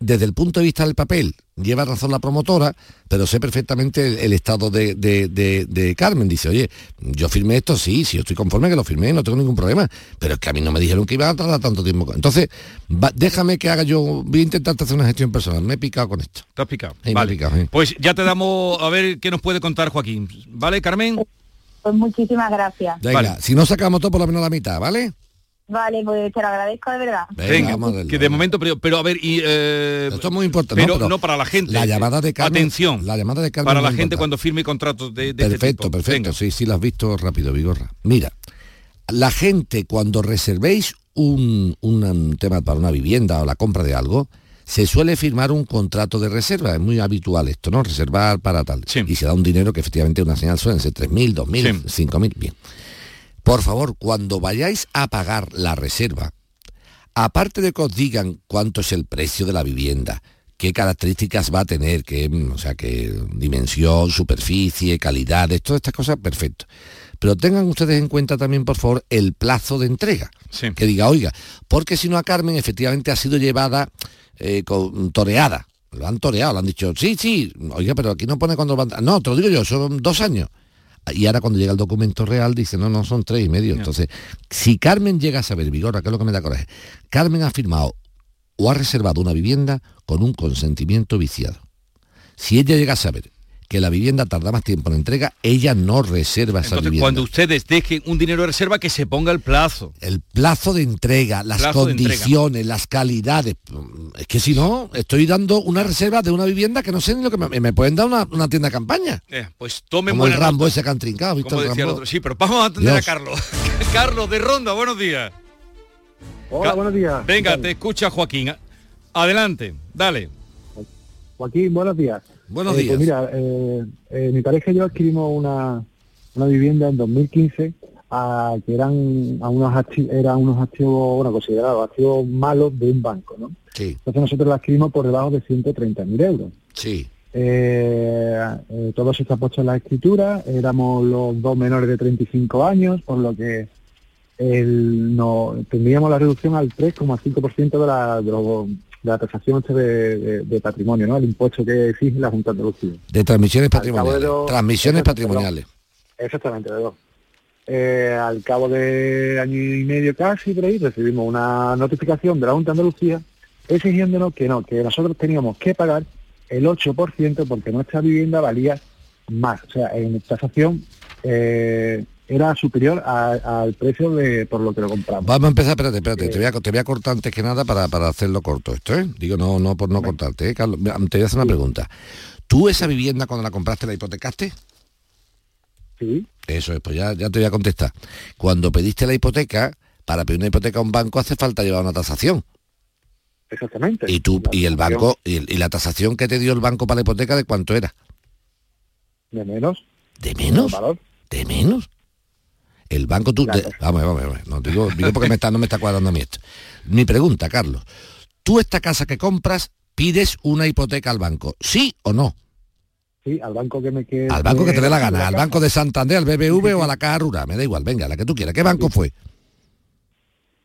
desde el punto de vista del papel lleva razón la promotora, pero sé perfectamente el, el estado de, de, de, de Carmen. Dice, oye, yo firmé esto, sí, sí, yo estoy conforme que lo firmé, no tengo ningún problema, pero es que a mí no me dijeron que iba a tardar tanto tiempo. Entonces, va, déjame que haga yo, voy a intentar hacer una gestión personal. Me he picado con esto. ¿Te has picado? Sí, vale. Me he picado, sí. Pues ya te damos, a ver qué nos puede contar Joaquín. ¿Vale, Carmen? Pues muchísimas gracias. Venga, vale. Si no sacamos todo, por lo menos la mitad, ¿vale? Vale, pues te lo agradezco de verdad. Venga, Venga que de momento, pero, pero a ver, y... Eh, esto es muy importante. Pero no, pero no para la gente. La llamada de Carmen. Atención. La llamada de Carmen. Para la gente importante. Cuando firme contratos de, de Perfecto, este tipo. perfecto. Venga. Sí, sí, lo has visto rápido, Vigorra. Mira, la gente cuando reservéis un, un, un tema para una vivienda o la compra de algo, se suele firmar un contrato de reserva. Es muy habitual esto, ¿no? Reservar para tal. Sí. Y se da un dinero que efectivamente una señal suelen ser tres mil, dos mil, sí. cinco mil. Bien. Por favor, cuando vayáis a pagar la reserva, aparte de que os digan cuánto es el precio de la vivienda, qué características va a tener, qué, o sea, qué dimensión, superficie, calidad, todas estas cosas, perfecto. Pero tengan ustedes en cuenta también, por favor, el plazo de entrega. Sí. Que diga, oiga, porque si no a Carmen efectivamente ha sido llevada eh, con, toreada. Lo han toreado, lo han dicho, sí, sí, oiga, pero aquí no pone cuándo van a... No, te lo digo yo, son dos años. Y ahora cuando llega el documento real dice, no, no, son tres y medio. No. Entonces, si Carmen llega a saber, Vigorra, que es lo que me da coraje, Carmen ha firmado o ha reservado una vivienda con un consentimiento viciado. Si ella llega a saber que la vivienda tarda más tiempo en entrega, ella no reserva esa Entonces, vivienda. Entonces, cuando ustedes dejen un dinero de reserva, que se ponga el plazo. El plazo de entrega, las plazo condiciones, entrega. Las calidades. Es que si no, estoy dando una reserva de una vivienda que no sé ni lo que me, me pueden dar una, una tienda de campaña. Eh, pues tomen Como buena el Rambo nota. Ese que han trincado, ¿viste? Como el decía el otro. Sí, pero vamos a atender Dios. a Carlos. Carlos de Ronda, buenos días. Hola, buenos días. Venga, te escucha Joaquín. Adelante, dale. Joaquín, buenos días. Buenos días. Eh, pues mira, eh, eh, mi pareja y yo adquirimos una, una vivienda en dos mil quince a, que eran a unos activos, eran unos activos, bueno, considerados activos malos de un banco, ¿no? Sí. Entonces nosotros la adquirimos por debajo de ciento treinta mil euros. Sí. Eh, eh, todo eso está puesto en la escritura, éramos los dos menores de treinta y cinco años, por lo que el, no, tendríamos la reducción al tres coma cinco por ciento de la... De los, de la tasación de, de, de patrimonio, ¿no? El impuesto que exige la Junta de Andalucía. De transmisiones patrimoniales. De los, transmisiones patrimoniales. De los, exactamente, de dos. Eh, al cabo de año y medio casi, por ahí, recibimos una notificación de la Junta de Andalucía exigiéndonos que no, que nosotros teníamos que pagar el ocho por ciento porque nuestra vivienda valía más. O sea, en tasación... Eh, era superior al precio de por lo que lo compramos. Vamos a empezar, espérate, espérate, eh, te, voy a, te voy a cortar antes que nada para, para hacerlo corto esto, ¿eh? Digo, no, no por no bien. cortarte, ¿eh, Carlos? Te voy a hacer una sí. pregunta. ¿Tú esa vivienda cuando la compraste la hipotecaste? Sí. Eso es, pues ya, ya te voy a contestar. Cuando pediste la hipoteca, para pedir una hipoteca a un banco hace falta llevar una tasación. Exactamente. Y tú, y el banco, y, y la tasación que te dio el banco para la hipoteca, ¿de cuánto era? De menos. ¿De menos? ¿De menos? El banco tú... Te, vamos, vamos, vamos. No te digo, digo porque me está, no me está cuadrando a mí esto. Mi pregunta, Carlos. ¿Tú esta casa que compras pides una hipoteca al banco? ¿Sí o no? Sí, al banco que me quede... Al banco que te dé la gana. La al Banco de Santander, al B B V sí, sí. o a la Caja Rural. Me da igual. Venga, la que tú quieras. ¿Qué banco sí. fue?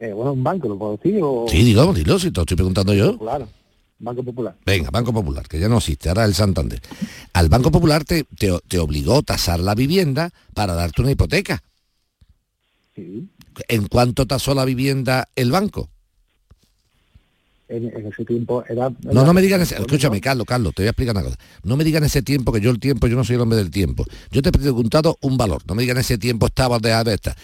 Eh, bueno, un banco, ¿lo puedo decir? O... Sí, digo, dilo, si te lo estoy preguntando yo. Claro. Banco Popular. Venga, Banco Popular, que ya no existe, ahora el Santander. Al Banco Popular te, te, te obligó a tasar la vivienda para darte una hipoteca. Sí. ¿En cuánto tasó la vivienda el banco? en, en ese tiempo era... era no, no me digas... Ese, escúchame, Carlos, Carlos, te voy a explicar una cosa. No me digan ese tiempo, que yo el tiempo, yo no soy el hombre del tiempo. Yo te he preguntado un valor. No me digan ese tiempo estaba de esta.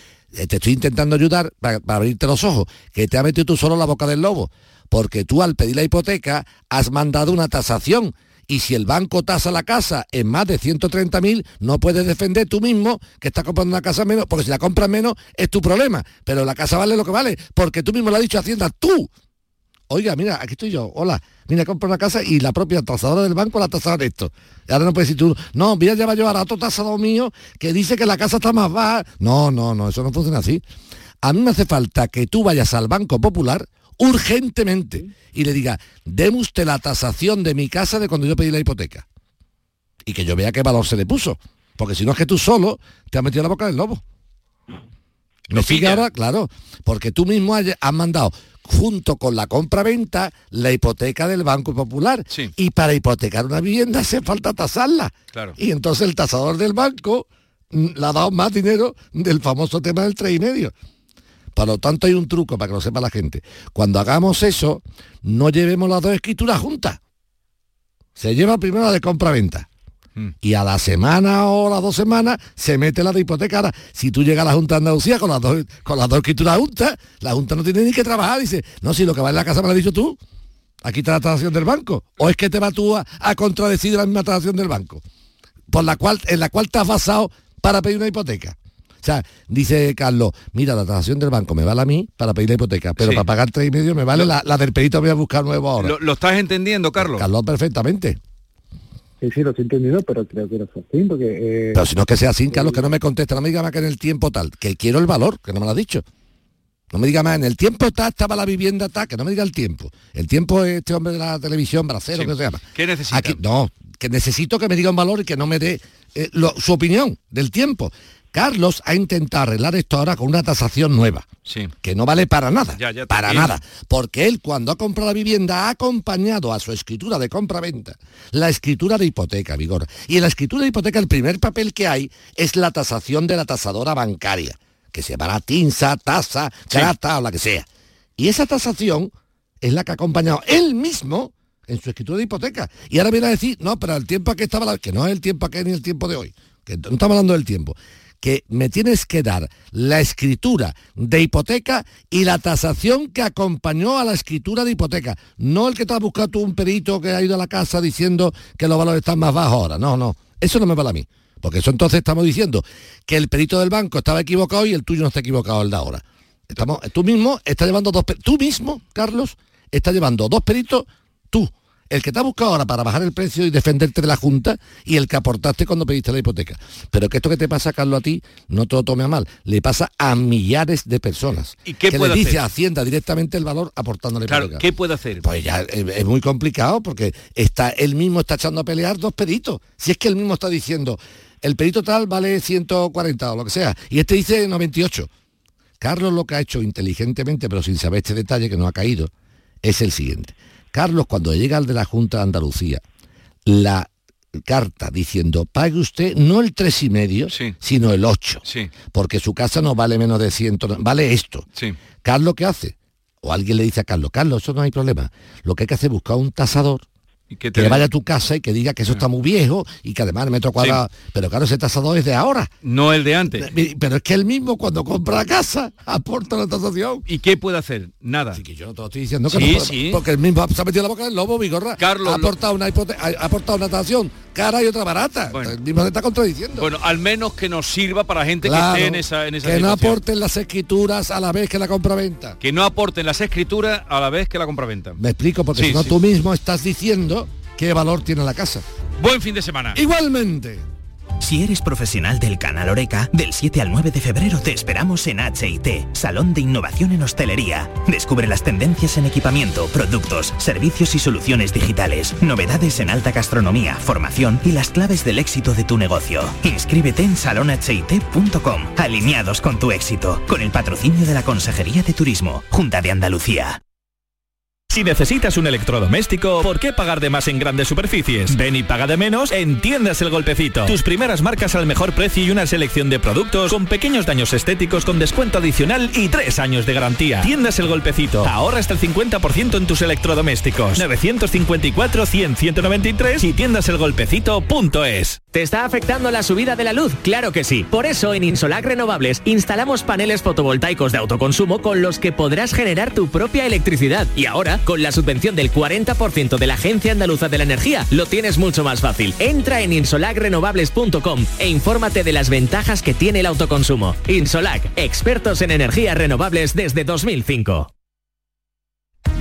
Te estoy intentando ayudar para, para abrirte los ojos, que te has metido tú solo en la boca del lobo. Porque tú, al pedir la hipoteca, has mandado una tasación. Y si el banco tasa la casa en más de ciento treinta mil, no puedes defender tú mismo que estás comprando una casa menos, porque si la compras menos es tu problema, pero la casa vale lo que vale, porque tú mismo lo has dicho a Hacienda, tú. Oiga, mira, aquí estoy yo, hola, mira, compro una casa y la propia tasadora del banco la tasa de esto. Ahora no puedes decir tú, no, mira, ya va a llevar a otro tasado mío que dice que la casa está más baja. No, no, no, eso no funciona así. A mí me hace falta que tú vayas al Banco Popular urgentemente y le diga, deme usted la tasación de mi casa de cuando yo pedí la hipoteca, y que yo vea qué valor se le puso, porque si no es que tú solo te has metido en la boca del lobo. ¿Me sigue ahora? Claro, porque tú mismo has, has mandado junto con la compra-venta la hipoteca del Banco Popular, sí. Y para hipotecar una vivienda hace falta tasarla, claro. Y entonces el tasador del banco le ha dado más dinero del famoso tema del tres y medio. Por lo tanto, hay un truco para que lo sepa la gente. Cuando hagamos eso, no llevemos las dos escrituras juntas. Se lleva primero la de compra-venta. Mm. Y a la semana o las dos semanas se mete la de hipoteca. Ahora, si tú llegas a la Junta de Andalucía con las dos, con las dos escrituras juntas, la Junta no tiene ni que trabajar. Dice, no, si lo que vale la casa me lo has dicho tú. Aquí está la tasación del banco. O es que te va tú a, a contradecir la misma tasación del banco, por la cual, en la cual te has basado para pedir una hipoteca. O sea, dice Carlos, mira, la tasación del banco me vale a mí para pedir la hipoteca, pero sí, para pagar tres y medio me vale lo, la, la del perito, voy a buscar nuevo ahora. Lo, ¿Lo estás entendiendo, Carlos? Carlos, perfectamente. Sí, sí, lo estoy entendiendo, pero creo que no es así, porque... Eh, pero si no es que sea así, Carlos, que no me contesta, no me diga más que en el tiempo tal, que quiero el valor, que no me lo ha dicho. No me diga más, en el tiempo está, estaba la vivienda tal, que no me diga el tiempo. El tiempo es este hombre de la televisión, Bracero, sí, que se llama. ¿Qué necesita? Aquí, no, que necesito que me diga un valor y que no me dé eh, lo, su opinión del tiempo. Carlos ha intentado arreglar esto ahora con una tasación nueva, sí, que no vale para nada, ya, ya para nada, porque él, cuando ha comprado la vivienda, ha acompañado a su escritura de compra-venta la escritura de hipoteca, Vigorra. Y en la escritura de hipoteca el primer papel que hay es la tasación de la tasadora bancaria, que se llamará tinza, tasa, trata, sí, o la que sea. Y esa tasación es la que ha acompañado él mismo en su escritura de hipoteca. Y ahora viene a decir, no, pero el tiempo que estaba, la... que no es el tiempo que ni el tiempo de hoy, que no estamos hablando del tiempo, que me tienes que dar la escritura de hipoteca y la tasación que acompañó a la escritura de hipoteca. No el que te has buscado tú un perito que ha ido a la casa diciendo que los valores están más bajos ahora. No, no, eso no me vale a mí. Porque eso entonces estamos diciendo que el perito del banco estaba equivocado y el tuyo no está equivocado, el de ahora. Estamos, tú mismo estás llevando dos peritos. Tú mismo, Carlos, estás llevando dos peritos, tú. El que te ha buscado ahora para bajar el precio y defenderte de la Junta, y el que aportaste cuando pediste la hipoteca. Pero que esto que te pasa, Carlos, a ti, no te lo tome a mal. Le pasa a millares de personas. ¿Y qué que puede le dice hacer? A Hacienda directamente el valor aportándole, claro, hipoteca. ¿Qué puede hacer? Pues ya es, es muy complicado, porque está, él mismo está echando a pelear dos peritos. Si es que él mismo está diciendo, el perito tal vale ciento cuarenta o lo que sea, y este dice noventa y ocho. Carlos lo que ha hecho inteligentemente, pero sin saber este detalle que no ha caído, es el siguiente. Carlos, cuando llega al de la Junta de Andalucía, la carta diciendo, pague usted no el tres y medio, sí, sino el ocho, sí, porque su casa no vale menos de cien, vale esto. Sí. Carlos, ¿qué hace? O alguien le dice a Carlos, Carlos, eso no hay problema. Lo que hay que hacer es buscar un tasador ¿Y que le vaya a tu casa y que diga que eso está muy viejo y que además el metro cuadrado... Sí. Pero claro, ese tasador es de ahora. No el de antes. Pero es que él mismo, cuando compra la casa, aporta la tasación. ¿Y qué puede hacer? Nada. Así que yo no te lo estoy diciendo, que sí, no puede, sí. Porque él mismo se ha metido la boca del lobo, Vigorra. Carlos ha aportado una, hipote- ha aportado una tasación cara y otra barata. Bueno. El mismo se está contradiciendo. Bueno, al menos que nos sirva para gente, claro, que esté en esa, en esa que situación. No aporten las escrituras a la vez que la compraventa. Que no aporten las escrituras a la vez que la compraventa. Me explico, porque sí, si no, sí, tú mismo estás diciendo qué valor tiene la casa. Buen fin de semana. Igualmente. Si eres profesional del canal Horeca, del siete al nueve de febrero te esperamos en H I T, Salón de Innovación en Hostelería. Descubre las tendencias en equipamiento, productos, servicios y soluciones digitales, novedades en alta gastronomía, formación y las claves del éxito de tu negocio. Inscríbete en salón h i t punto com, alineados con tu éxito, con el patrocinio de la Consejería de Turismo, Junta de Andalucía. Si necesitas un electrodoméstico, ¿por qué pagar de más en grandes superficies? Ven y paga de menos en Tiendas El Golpecito. Tus primeras marcas al mejor precio y una selección de productos con pequeños daños estéticos con descuento adicional y tres años de garantía. Tiendas El Golpecito. Ahorra hasta el cincuenta por ciento en tus electrodomésticos. nueve cinco cuatro, cien, ciento noventa y tres y tiendas el golpecito punto es. ¿Te está afectando la subida de la luz? Claro que sí. Por eso en Insolac Renovables instalamos paneles fotovoltaicos de autoconsumo con los que podrás generar tu propia electricidad. Y ahora, con la subvención del cuarenta por ciento de la Agencia Andaluza de la Energía, lo tienes mucho más fácil. Entra en insolac renovables punto com e infórmate de las ventajas que tiene el autoconsumo. Insolac, expertos en energías renovables desde dos mil cinco.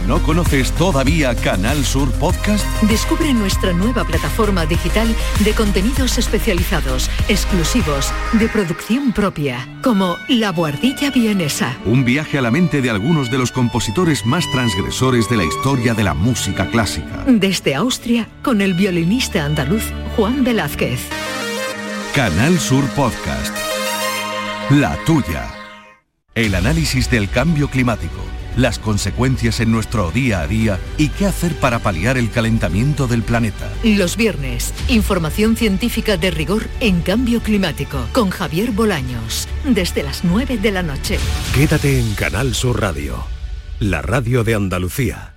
¿No conoces todavía Canal Sur Podcast? Descubre nuestra nueva plataforma digital de contenidos especializados, exclusivos, de producción propia, como La Buhardilla Vienesa. Un viaje a la mente de algunos de los compositores más transgresores de la historia de la música clásica. Desde Austria, con el violinista andaluz Juan Velázquez. Canal Sur Podcast. La tuya. El análisis del cambio climático, las consecuencias en nuestro día a día y qué hacer para paliar el calentamiento del planeta. Los viernes, información científica de rigor en cambio climático, con Javier Bolaños, desde las nueve de la noche. Quédate en Canal Sur Radio, la radio de Andalucía.